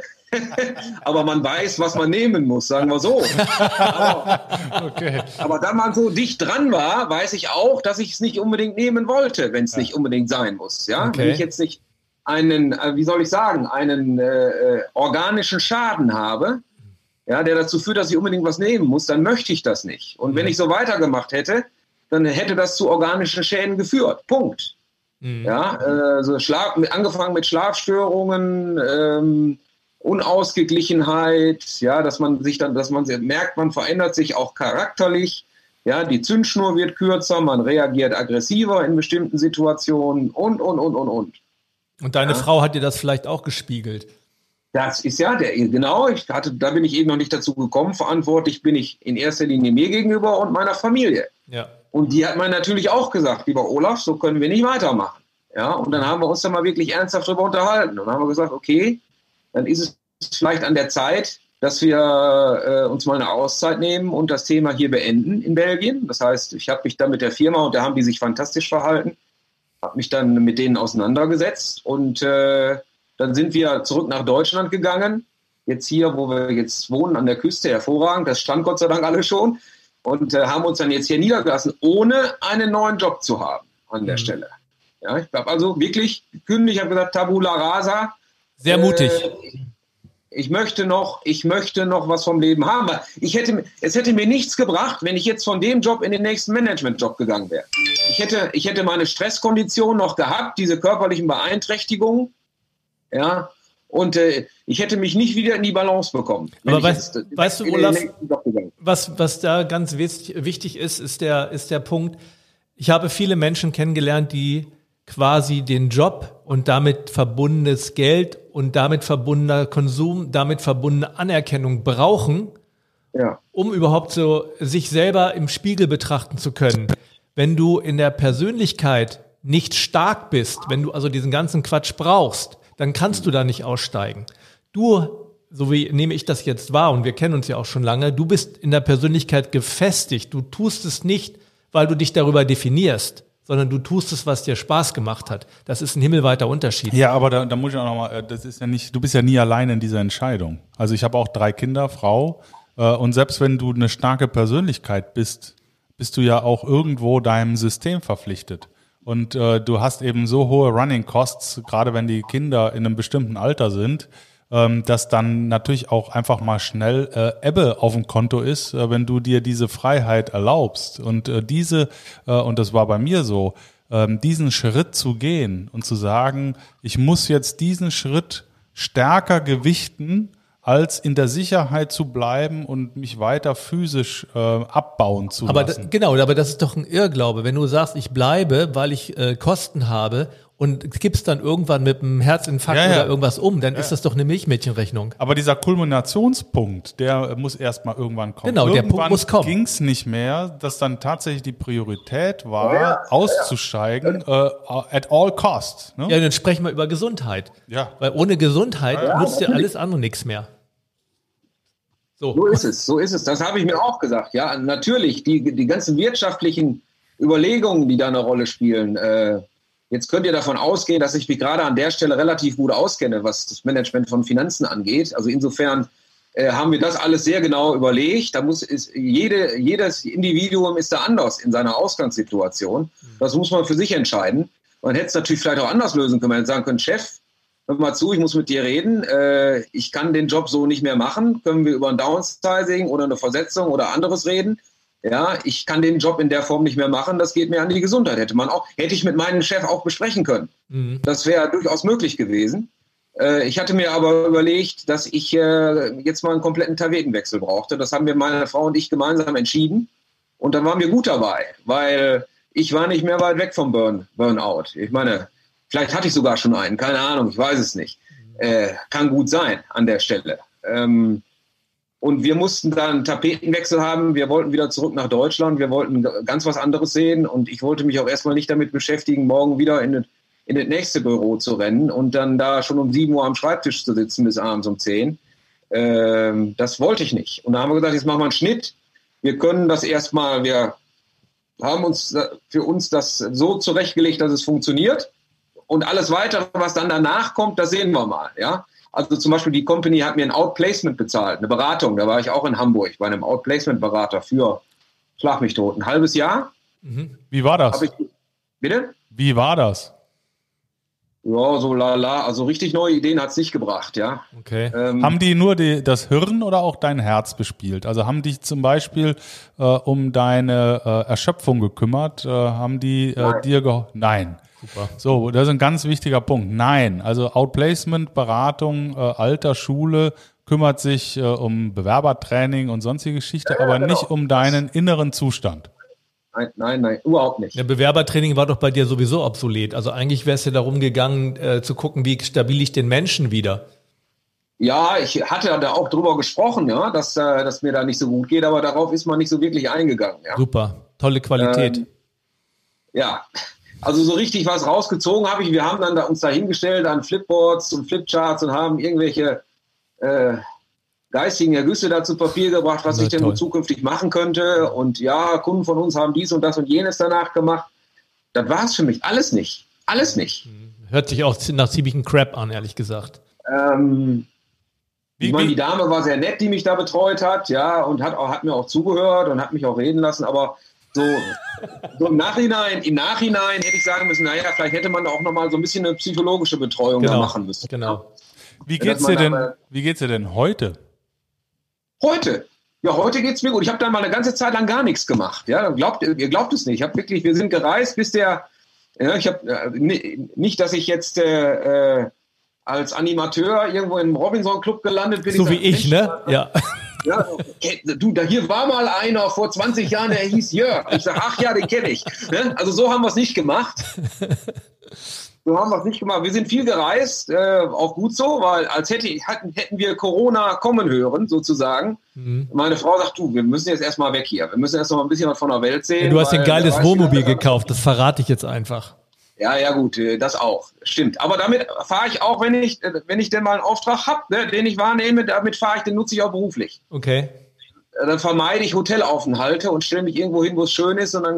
aber man weiß, was man nehmen muss, sagen wir so. Aber, okay. aber da man so dicht dran war, weiß ich auch, dass ich es nicht unbedingt nehmen wollte, wenn es ja. nicht unbedingt sein muss. Ja? Okay. Wenn ich jetzt nicht einen, wie soll ich sagen, einen äh, organischen Schaden habe, ja, der dazu führt, dass ich unbedingt was nehmen muss, dann möchte ich das nicht. Und mhm. wenn ich so weitergemacht hätte, dann hätte das zu organischen Schäden geführt. Punkt. Mhm. Ja, äh, so Schlaf, angefangen mit Schlafstörungen, ähm, Unausgeglichenheit, ja, dass man sich dann, dass man merkt, man verändert sich auch charakterlich. Ja, die Zündschnur wird kürzer, man reagiert aggressiver in bestimmten Situationen und, und, und, und, und. Und deine ja. Frau hat dir das vielleicht auch gespiegelt. Das ist ja, der, genau, ich hatte, da bin ich eben noch nicht dazu gekommen. Verantwortlich bin ich in erster Linie mir gegenüber und meiner Familie. Ja. Und die hat mir natürlich auch gesagt, lieber Olaf, so können wir nicht weitermachen. Ja, und dann haben wir uns da mal wirklich ernsthaft drüber unterhalten. Und dann haben wir gesagt, okay, dann ist es vielleicht an der Zeit, dass wir äh, uns mal eine Auszeit nehmen und das Thema hier beenden in Belgien. Das heißt, ich habe mich da mit der Firma, und da haben die sich fantastisch verhalten, habe mich dann mit denen auseinandergesetzt und äh, dann sind wir zurück nach Deutschland gegangen. Jetzt hier, wo wir jetzt wohnen, an der Küste, hervorragend. Das stand Gott sei Dank alle schon. Und äh, haben uns dann jetzt hier niedergelassen, ohne einen neuen Job zu haben an der mhm. Stelle. Ja, ich habe also wirklich gekündigt, ich habe gesagt, Tabula rasa. Sehr äh, mutig. Ich möchte noch, ich möchte noch was vom Leben haben. Ich hätte, es hätte mir nichts gebracht, wenn ich jetzt von dem Job in den nächsten Management-Job gegangen wäre. Ich hätte, ich hätte meine Stresskondition noch gehabt, diese körperlichen Beeinträchtigungen, ja, und äh, ich hätte mich nicht wieder in die Balance bekommen. Aber weißt, jetzt, weißt du, Olaf, was, was da ganz wichtig ist, ist der, ist der Punkt, ich habe viele Menschen kennengelernt, die quasi den Job und damit verbundenes Geld und damit verbundener Konsum, damit verbundene Anerkennung brauchen, ja. um überhaupt so sich selber im Spiegel betrachten zu können. Wenn du in der Persönlichkeit nicht stark bist, wenn du also diesen ganzen Quatsch brauchst, dann kannst du da nicht aussteigen. Du, so wie nehme ich das jetzt wahr, und wir kennen uns ja auch schon lange, du bist in der Persönlichkeit gefestigt. Du tust es nicht, weil du dich darüber definierst, sondern du tust es, was dir Spaß gemacht hat. Das ist ein himmelweiter Unterschied. Ja, aber da, da muss ich auch nochmal, das ist ja nicht, du bist ja nie allein in dieser Entscheidung. Also ich habe auch drei Kinder, Frau, äh, und selbst wenn du eine starke Persönlichkeit bist, bist du ja auch irgendwo deinem System verpflichtet. Und äh, du hast eben so hohe Running Costs, gerade wenn die Kinder in einem bestimmten Alter sind, ähm, dass dann natürlich auch einfach mal schnell äh, Ebbe auf dem Konto ist, äh, wenn du dir diese Freiheit erlaubst. Und äh, diese, äh, und das war bei mir so, äh, diesen Schritt zu gehen und zu sagen, ich muss jetzt diesen Schritt stärker gewichten, als in der Sicherheit zu bleiben und mich weiter physisch äh, abbauen zu aber lassen. Da, genau, aber das ist doch ein Irrglaube. Wenn du sagst, ich bleibe, weil ich äh, Kosten habe, und gibst dann irgendwann mit einem Herzinfarkt ja, ja. oder irgendwas um, dann ja. ist das doch eine Milchmädchenrechnung. Aber dieser Kulminationspunkt, der muss erstmal irgendwann kommen. Genau, irgendwann der Punkt muss kommen. Ging es nicht mehr, dass dann tatsächlich die Priorität war, ja, auszusteigen, ja. Äh, at all cost. Ne? Ja, dann sprechen wir über Gesundheit. Ja. Weil ohne Gesundheit ja, nutzt ja alles andere nichts mehr. So. so ist es, so ist es. Das habe ich mir auch gesagt. Ja, natürlich, die, die ganzen wirtschaftlichen Überlegungen, die da eine Rolle spielen, äh, jetzt könnt ihr davon ausgehen, dass ich mich gerade an der Stelle relativ gut auskenne, was das Management von Finanzen angeht. Also insofern äh, haben wir das alles sehr genau überlegt. Da muss ist jede, jedes Individuum ist da anders in seiner Ausgangssituation. Das muss man für sich entscheiden. Man hätte es natürlich vielleicht auch anders lösen können. Man hätte sagen können, Chef, hör mal zu, ich muss mit dir reden, äh, ich kann den Job so nicht mehr machen, können wir über ein Downsizing oder eine Versetzung oder anderes reden? Ja, ich kann den Job in der Form nicht mehr machen, das geht mir an die Gesundheit. Hätte man auch, hätte ich mit meinem Chef auch besprechen können. Mhm. Das wäre durchaus möglich gewesen. Äh, ich hatte mir aber überlegt, dass ich äh, jetzt mal einen kompletten Tapetenwechsel brauchte. Das haben wir, meine Frau und ich, gemeinsam entschieden. Und dann waren wir gut dabei, weil ich war nicht mehr weit weg vom Burn, Burnout. Ich meine, vielleicht hatte ich sogar schon einen, keine Ahnung, ich weiß es nicht. Äh, kann gut sein an der Stelle. Ähm, Und wir mussten dann einen Tapetenwechsel haben. Wir wollten wieder zurück nach Deutschland. Wir wollten ganz was anderes sehen. Und ich wollte mich auch erstmal nicht damit beschäftigen, morgen wieder in das, in das nächste Büro zu rennen und dann da schon um sieben Uhr am Schreibtisch zu sitzen bis abends um zehn. Ähm, das wollte ich nicht. Und da haben wir gesagt, jetzt machen wir einen Schnitt. Wir können das erstmal, wir haben uns für uns das so zurechtgelegt, dass es funktioniert. Und alles Weitere, was dann danach kommt, das sehen wir mal, ja. Also zum Beispiel die Company hat mir ein Outplacement bezahlt, eine Beratung. Da war ich auch in Hamburg bei einem Outplacement-Berater für, schlag mich tot, ein halbes Jahr. Mhm. Wie war das? Ich, bitte? Wie war das? Ja, so lala. Also richtig neue Ideen hat es nicht gebracht, ja. Okay. Ähm, haben die nur die, das Hirn oder auch dein Herz bespielt? Also haben dich zum Beispiel äh, um deine äh, Erschöpfung gekümmert? Äh, haben die äh, nein. dir geholfen? Nein. Super. So, das ist ein ganz wichtiger Punkt. Nein, also Outplacement, Beratung, äh, Alter, Schule kümmert sich äh, um Bewerbertraining und sonstige Geschichte, ja, ja, aber genau. nicht um deinen inneren Zustand. Nein, nein, nein, überhaupt nicht. Ja, Bewerbertraining war doch bei dir sowieso obsolet. Also eigentlich wäre es ja darum gegangen, äh, zu gucken, wie stabil ich den Menschen wieder. Ja, ich hatte da auch drüber gesprochen, ja, dass, äh, dass mir da nicht so gut geht, aber darauf ist man nicht so wirklich eingegangen. Ja. Super, tolle Qualität. Ähm, ja. Also so richtig was rausgezogen habe ich. Wir haben dann da uns da hingestellt an Flipboards und Flipcharts und haben irgendwelche äh, geistigen Ergüsse da zu Papier gebracht, was Na, ich denn toll. zukünftig machen könnte. Und ja, Kunden von uns haben dies und das und jenes danach gemacht. Das war es für mich. Alles nicht. Alles nicht. Hört sich auch nach ziemlichen Crap an, ehrlich gesagt. Ähm, ich meine, die Dame war sehr nett, die mich da betreut hat, ja, und hat, auch, hat mir auch zugehört und hat mich auch reden lassen, aber So, so im Nachhinein, im Nachhinein hätte ich sagen müssen, naja, vielleicht hätte man auch nochmal so ein bisschen eine psychologische Betreuung genau, da machen müssen. Genau. Wie geht's dir denn, wie geht's dir denn heute? Heute? Ja, heute geht's mir gut. Ich habe dann mal eine ganze Zeit lang gar nichts gemacht. Ja, glaubt, ihr glaubt es nicht. Ich habe wirklich, wir sind gereist, bis der, ja, ich habe, nicht, dass ich jetzt, äh, als Animateur irgendwo im Robinson-Club gelandet bin. So ich wie ich, nicht, ne? Ja. Ja, du, da hier war mal einer vor zwanzig Jahren, der hieß Jörg. Ich sage, ach ja, den kenne ich. Ne? Also so haben wir es nicht gemacht. So haben wir es nicht gemacht. Wir sind viel gereist, äh, auch gut so, weil als hätte, hatten, hätten wir Corona kommen hören, sozusagen. Mhm. Meine Frau sagt, du, wir müssen jetzt erstmal weg hier. Wir müssen erst mal ein bisschen was von der Welt sehen. Ja, du hast ein geiles Wohnmobil gekauft, das verrate ich jetzt einfach. Ja, ja gut, das auch, stimmt. Aber damit fahre ich auch, wenn ich, wenn ich denn mal einen Auftrag habe, ne, den ich wahrnehme, damit fahre ich, den nutze ich auch beruflich. Okay. Dann vermeide ich Hotelaufenthalte und stelle mich irgendwo hin, wo es schön ist und dann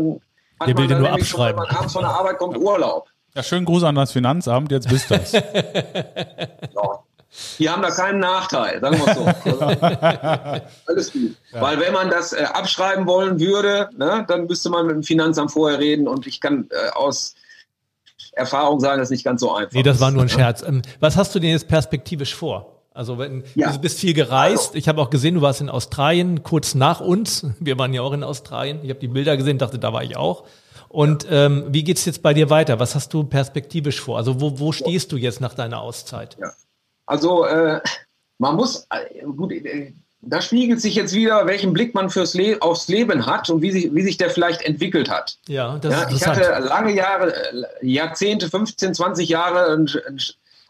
hat der man dann nur schon, wenn man abends von der Arbeit kommt, Urlaub. Ja, schönen Gruß an das Finanzamt, jetzt bist das. Ja. Die haben da keinen Nachteil, sagen wir so. Also, alles gut. Ja. Weil wenn man das äh, abschreiben wollen würde, ne, dann müsste man mit dem Finanzamt vorher reden und ich kann äh, aus Erfahrung sagen, das ist nicht ganz so einfach. Nee, das war nur ein Scherz. Was hast du denn jetzt perspektivisch vor? Also wenn, ja. du bist viel gereist. Also. Ich habe auch gesehen, du warst in Australien kurz nach uns. Wir waren ja auch in Australien. Ich habe die Bilder gesehen, dachte, da war ich auch. Und ja. ähm, wie geht's jetzt bei dir weiter? Was hast du perspektivisch vor? Also wo, wo stehst du jetzt nach deiner Auszeit? Ja. Also äh, man muss, äh, gut, äh, da spiegelt sich jetzt wieder, welchen Blick man fürs Le- aufs Leben hat und wie sich, wie sich der vielleicht entwickelt hat. Ja, das ja, ist ich hatte lange Jahre, Jahrzehnte, fünfzehn, zwanzig Jahre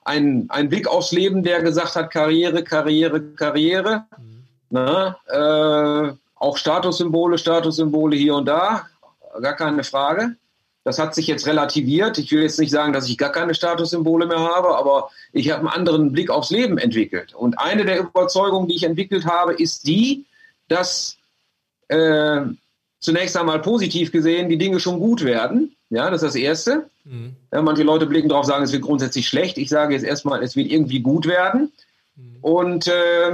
einen, einen Blick aufs Leben, der gesagt hat, Karriere, Karriere, Karriere. Mhm. Na, äh, auch Statussymbole, Statussymbole hier und da, gar keine Frage. Das hat sich jetzt relativiert. Ich will jetzt nicht sagen, dass ich gar keine Statussymbole mehr habe, aber ich habe einen anderen Blick aufs Leben entwickelt. Und eine der Überzeugungen, die ich entwickelt habe, ist die, dass äh, zunächst einmal positiv gesehen die Dinge schon gut werden. Ja, das ist das Erste. Mhm. Ja, manche Leute blicken drauf, sagen, es wird grundsätzlich schlecht. Ich sage jetzt erstmal, es wird irgendwie gut werden. Mhm. Und äh,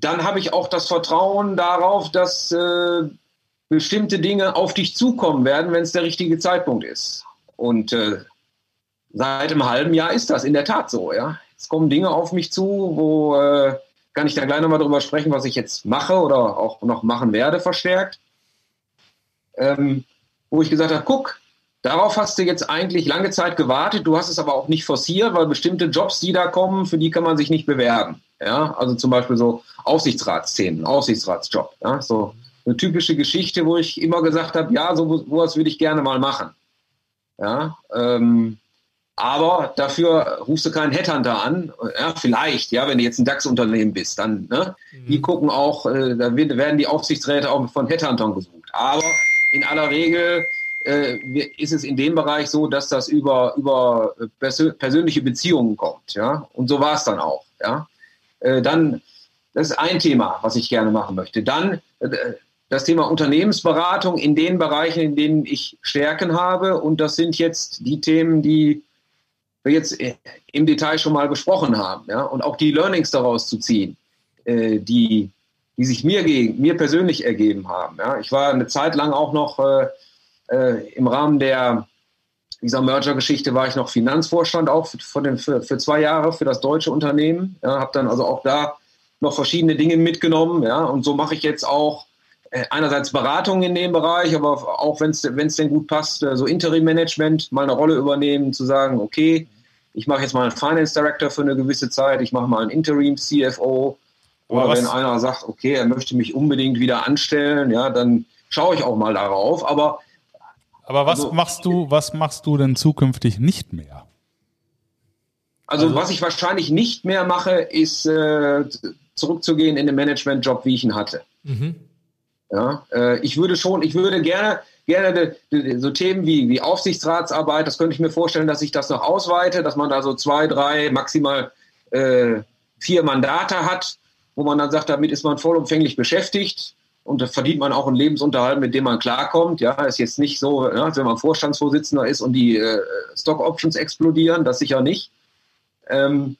dann habe ich auch das Vertrauen darauf, dass äh, bestimmte Dinge auf dich zukommen werden, wenn es der richtige Zeitpunkt ist. Und äh, seit einem halben Jahr ist das in der Tat so. Ja? Jetzt kommen Dinge auf mich zu, wo äh, kann ich da gleich nochmal drüber sprechen, was ich jetzt mache oder auch noch machen werde, verstärkt. Ähm, wo ich gesagt habe, guck, darauf hast du jetzt eigentlich lange Zeit gewartet, du hast es aber auch nicht forciert, weil bestimmte Jobs, die da kommen, für die kann man sich nicht bewerben. Ja? Also zum Beispiel so Aufsichtsratsszenen, Aufsichtsratsjob. Ja? So eine typische Geschichte, wo ich immer gesagt habe, ja, so sowas würde ich gerne mal machen. Ja, ähm, aber dafür rufst du keinen Headhunter an. Ja, vielleicht, ja, wenn du jetzt ein DAX-Unternehmen bist, dann, ne, mhm. die gucken auch, äh, da werden die Aufsichtsräte auch von Headhuntern gesucht. Aber in aller Regel äh, ist es in dem Bereich so, dass das über, über persö- persönliche Beziehungen kommt, ja. Und so war es dann auch, ja. Äh, dann, das ist ein Thema, was ich gerne machen möchte. Dann, äh, das Thema Unternehmensberatung in den Bereichen, in denen ich Stärken habe. Und das sind jetzt die Themen, die wir jetzt im Detail schon mal besprochen haben. Ja? Und auch die Learnings daraus zu ziehen, äh, die, die sich mir, gegen, mir persönlich ergeben haben. Ja? Ich war eine Zeit lang auch noch äh, äh, im Rahmen der, dieser Merger-Geschichte war ich noch Finanzvorstand auch für, den, für, für zwei Jahre für das deutsche Unternehmen. Ja? Habe dann also auch da noch verschiedene Dinge mitgenommen. Ja? Und so mache ich jetzt auch einerseits Beratung in dem Bereich, aber auch wenn es denn gut passt, so Interim-Management, mal eine Rolle übernehmen, zu sagen, okay, ich mache jetzt mal einen Finance Director für eine gewisse Zeit, ich mache mal einen Interim-C F O. Oder was? Wenn einer sagt, okay, er möchte mich unbedingt wieder anstellen, ja, dann schaue ich auch mal darauf. Aber, aber was, also, machst du, was machst du denn zukünftig nicht mehr? Also, also was ich wahrscheinlich nicht mehr mache, ist äh, zurückzugehen in den Management-Job, wie ich ihn hatte. Mhm. Ja, äh, ich würde schon, ich würde gerne, gerne de, de, so Themen wie, wie Aufsichtsratsarbeit, das könnte ich mir vorstellen, dass ich das noch ausweite, dass man da so zwei, drei, maximal äh, vier Mandate hat, wo man dann sagt, damit ist man vollumfänglich beschäftigt und da verdient man auch einen Lebensunterhalt, mit dem man klarkommt. Ja, ist jetzt nicht so, ja, wenn man Vorstandsvorsitzender ist und die äh, Stock Options explodieren, das sicher nicht. Ähm,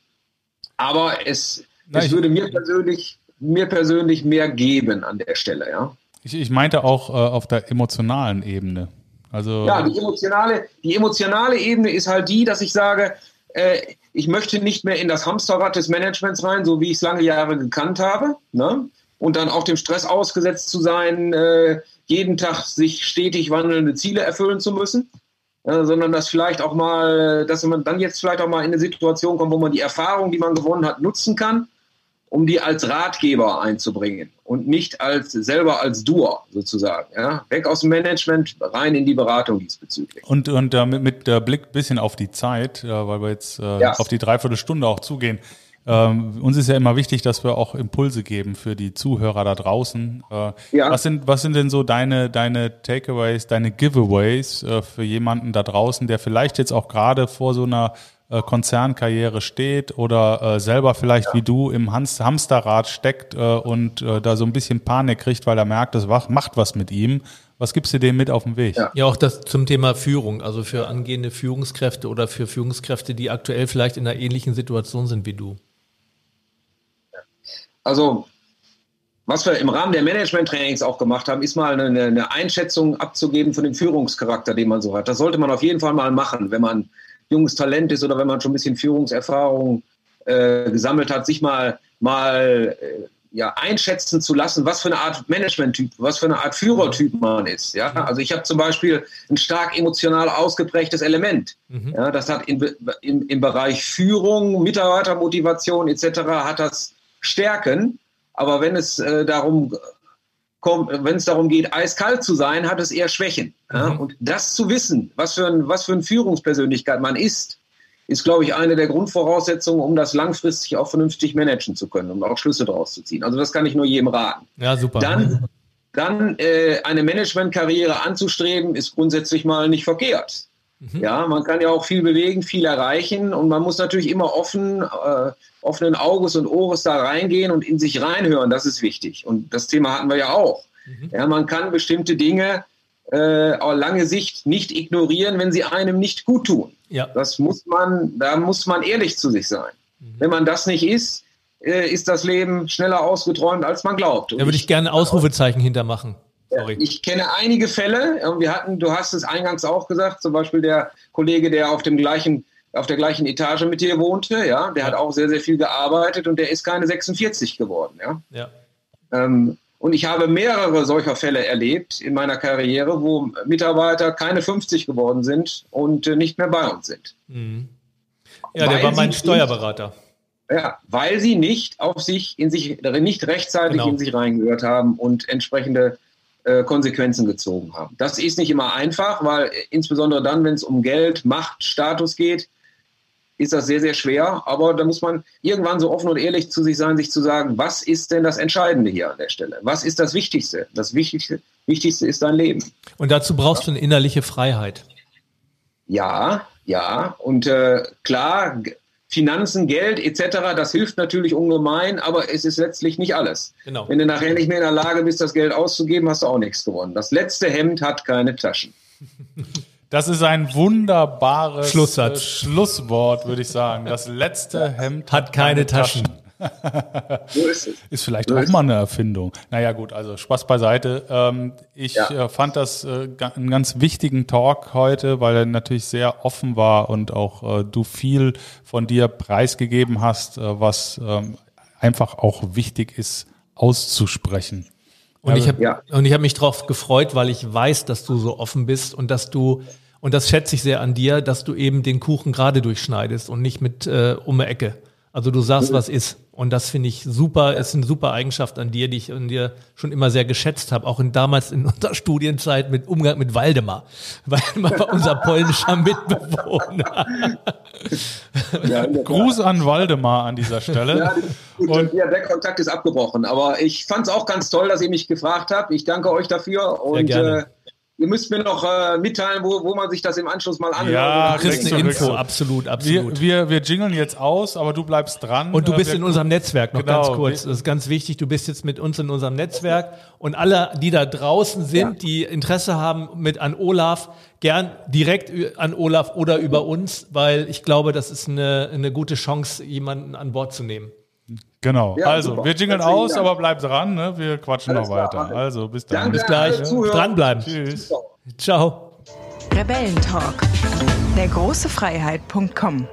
aber es, Nein, es würde mir persönlich... mir persönlich mehr geben an der Stelle, ja. Ich, ich meinte auch äh, auf der emotionalen Ebene. Also ja, die emotionale, die emotionale Ebene ist halt die, dass ich sage, äh, ich möchte nicht mehr in das Hamsterrad des Managements rein, so wie ich es lange Jahre gekannt habe, ne? Und dann auch dem Stress ausgesetzt zu sein, äh, jeden Tag sich stetig wandelnde Ziele erfüllen zu müssen, äh, sondern dass vielleicht auch mal, dass man dann jetzt vielleicht auch mal in eine Situation kommt, wo man die Erfahrung, die man gewonnen hat, nutzen kann, um die als Ratgeber einzubringen und nicht als selber als Doer sozusagen. Ja? Weg aus dem Management, rein in die Beratung diesbezüglich. Und, und äh, mit, mit äh, Blick ein bisschen auf die Zeit, äh, weil wir jetzt äh, ja. auf die Dreiviertelstunde auch zugehen. Ähm, uns ist ja immer wichtig, dass wir auch Impulse geben für die Zuhörer da draußen. Äh, ja. was, sind, was sind denn so deine, deine Takeaways, deine Giveaways äh, für jemanden da draußen, der vielleicht jetzt auch gerade vor so einer Konzernkarriere steht oder äh, selber vielleicht ja. wie du im Hans- Hamsterrad steckt äh, und äh, da so ein bisschen Panik kriegt, weil er merkt, das macht was mit ihm. Was gibst du dem mit auf den Weg? Ja. ja, auch das zum Thema Führung, also für angehende Führungskräfte oder für Führungskräfte, die aktuell vielleicht in einer ähnlichen Situation sind wie du. Also, was wir im Rahmen der Management-Trainings auch gemacht haben, ist mal eine, eine Einschätzung abzugeben von dem Führungscharakter, den man so hat. Das sollte man auf jeden Fall mal machen, wenn man junges Talent ist oder wenn man schon ein bisschen Führungserfahrung äh, gesammelt hat, sich mal, mal äh, ja, einschätzen zu lassen, was für eine Art Management-Typ, was für eine Art Führertyp man ist. Ja? Also ich habe zum Beispiel ein stark emotional ausgeprägtes Element. Mhm. Ja, das hat in, in, im Bereich Führung, Mitarbeitermotivation et cetera hat das Stärken, aber wenn es äh, darum wenn es darum geht, eiskalt zu sein, hat es eher Schwächen. Ja? Mhm. Und das zu wissen, was für ein, was für eine Führungspersönlichkeit man ist, ist, glaube ich, eine der Grundvoraussetzungen, um das langfristig auch vernünftig managen zu können, um auch Schlüsse daraus zu ziehen. Also das kann ich nur jedem raten. Ja, super. Dann, dann äh, eine Managementkarriere anzustreben, ist grundsätzlich mal nicht verkehrt. Mhm. Ja, man kann ja auch viel bewegen, viel erreichen und man muss natürlich immer offen, äh, offenen Auges und Ohres da reingehen und in sich reinhören, das ist wichtig. Und das Thema hatten wir ja auch. Mhm. Ja, man kann bestimmte Dinge äh, auf lange Sicht nicht ignorieren, wenn sie einem nicht gut tun. Ja. Das muss man, da muss man ehrlich zu sich sein. Mhm. Wenn man das nicht ist, äh, ist das Leben schneller ausgeträumt, als man glaubt. Und da würde ich gerne ein Ausrufezeichen hintermachen. Sorry. Ich kenne einige Fälle, wir hatten, du hast es eingangs auch gesagt, zum Beispiel der Kollege, der auf dem gleichen auf der gleichen Etage mit dir wohnte, ja, der hat auch sehr, sehr viel gearbeitet und der ist keine sechsundvierzig geworden, ja. Ja. Ähm, und ich habe mehrere solcher Fälle erlebt in meiner Karriere, wo Mitarbeiter keine fünfzig geworden sind und äh, nicht mehr bei uns sind. Mhm. Ja, der war mein Steuerberater. Ja, weil sie nicht auf sich, in sich, nicht rechtzeitig genau. in sich reingehört haben und entsprechende äh, Konsequenzen gezogen haben. Das ist nicht immer einfach, weil insbesondere dann, wenn es um Geld, Macht, Status geht, ist das sehr, sehr schwer. Aber da muss man irgendwann so offen und ehrlich zu sich sein, sich zu sagen, was ist denn das Entscheidende hier an der Stelle? Was ist das Wichtigste? Das Wichtigste, Wichtigste ist dein Leben. Und dazu brauchst ja. du eine innerliche Freiheit. Ja, ja. Und äh, klar... Finanzen, Geld et cetera, das hilft natürlich ungemein, aber es ist letztlich nicht alles. Genau. Wenn du nachher nicht mehr in der Lage bist, das Geld auszugeben, hast du auch nichts gewonnen. Das letzte Hemd hat keine Taschen. Das ist ein wunderbares Schlusssatz. Schlusswort, würde ich sagen. Das letzte Hemd hat keine Taschen. So ist es. Ist vielleicht so auch ist mal eine Erfindung. Naja gut, also Spaß beiseite. Ich ja. fand das einen ganz wichtigen Talk heute, weil er natürlich sehr offen war und auch du viel von dir preisgegeben hast, was einfach auch wichtig ist, auszusprechen. Und ich habe ja. hab mich drauf gefreut, weil ich weiß, dass du so offen bist und dass du, und das schätze ich sehr an dir, dass du eben den Kuchen gerade durchschneidest und nicht mit äh, um die Ecke. Also du sagst, was ist. Und das finde ich super, ist eine super Eigenschaft an dir, die ich an dir schon immer sehr geschätzt habe, auch in, damals in unserer Studienzeit mit Umgang mit Waldemar. Waldemar war unser polnischer Mitbewohner. Ja, Gruß an Waldemar an dieser Stelle. Ja, gut, und ja, der Kontakt ist abgebrochen. Aber ich fand es auch ganz toll, dass ihr mich gefragt habt. Ich danke euch dafür. Und äh, ihr müsst mir noch äh, mitteilen, wo, wo man sich das im Anschluss mal anhört. Ja, kriegst eine Info, absolut, absolut. Wir, wir, wir jingeln jetzt aus, aber du bleibst dran. Und du bist wir, in unserem Netzwerk, noch genau, ganz kurz. Das ist ganz wichtig, du bist jetzt mit uns in unserem Netzwerk. Und alle, die da draußen sind, ja. die Interesse haben mit an Olaf, gern direkt an Olaf oder über uns, weil ich glaube, das ist eine, eine gute Chance, jemanden an Bord zu nehmen. Genau, ja, also super. Wir jingeln Herzlichen aus, Dank. Aber bleib dran, ne? Wir quatschen Alles noch weiter. Klar, also bis dann. Danke, bis gleich. Ja. Dranbleiben. Tschüss. Ciao. Rebellentalk. der große Freiheit Punkt com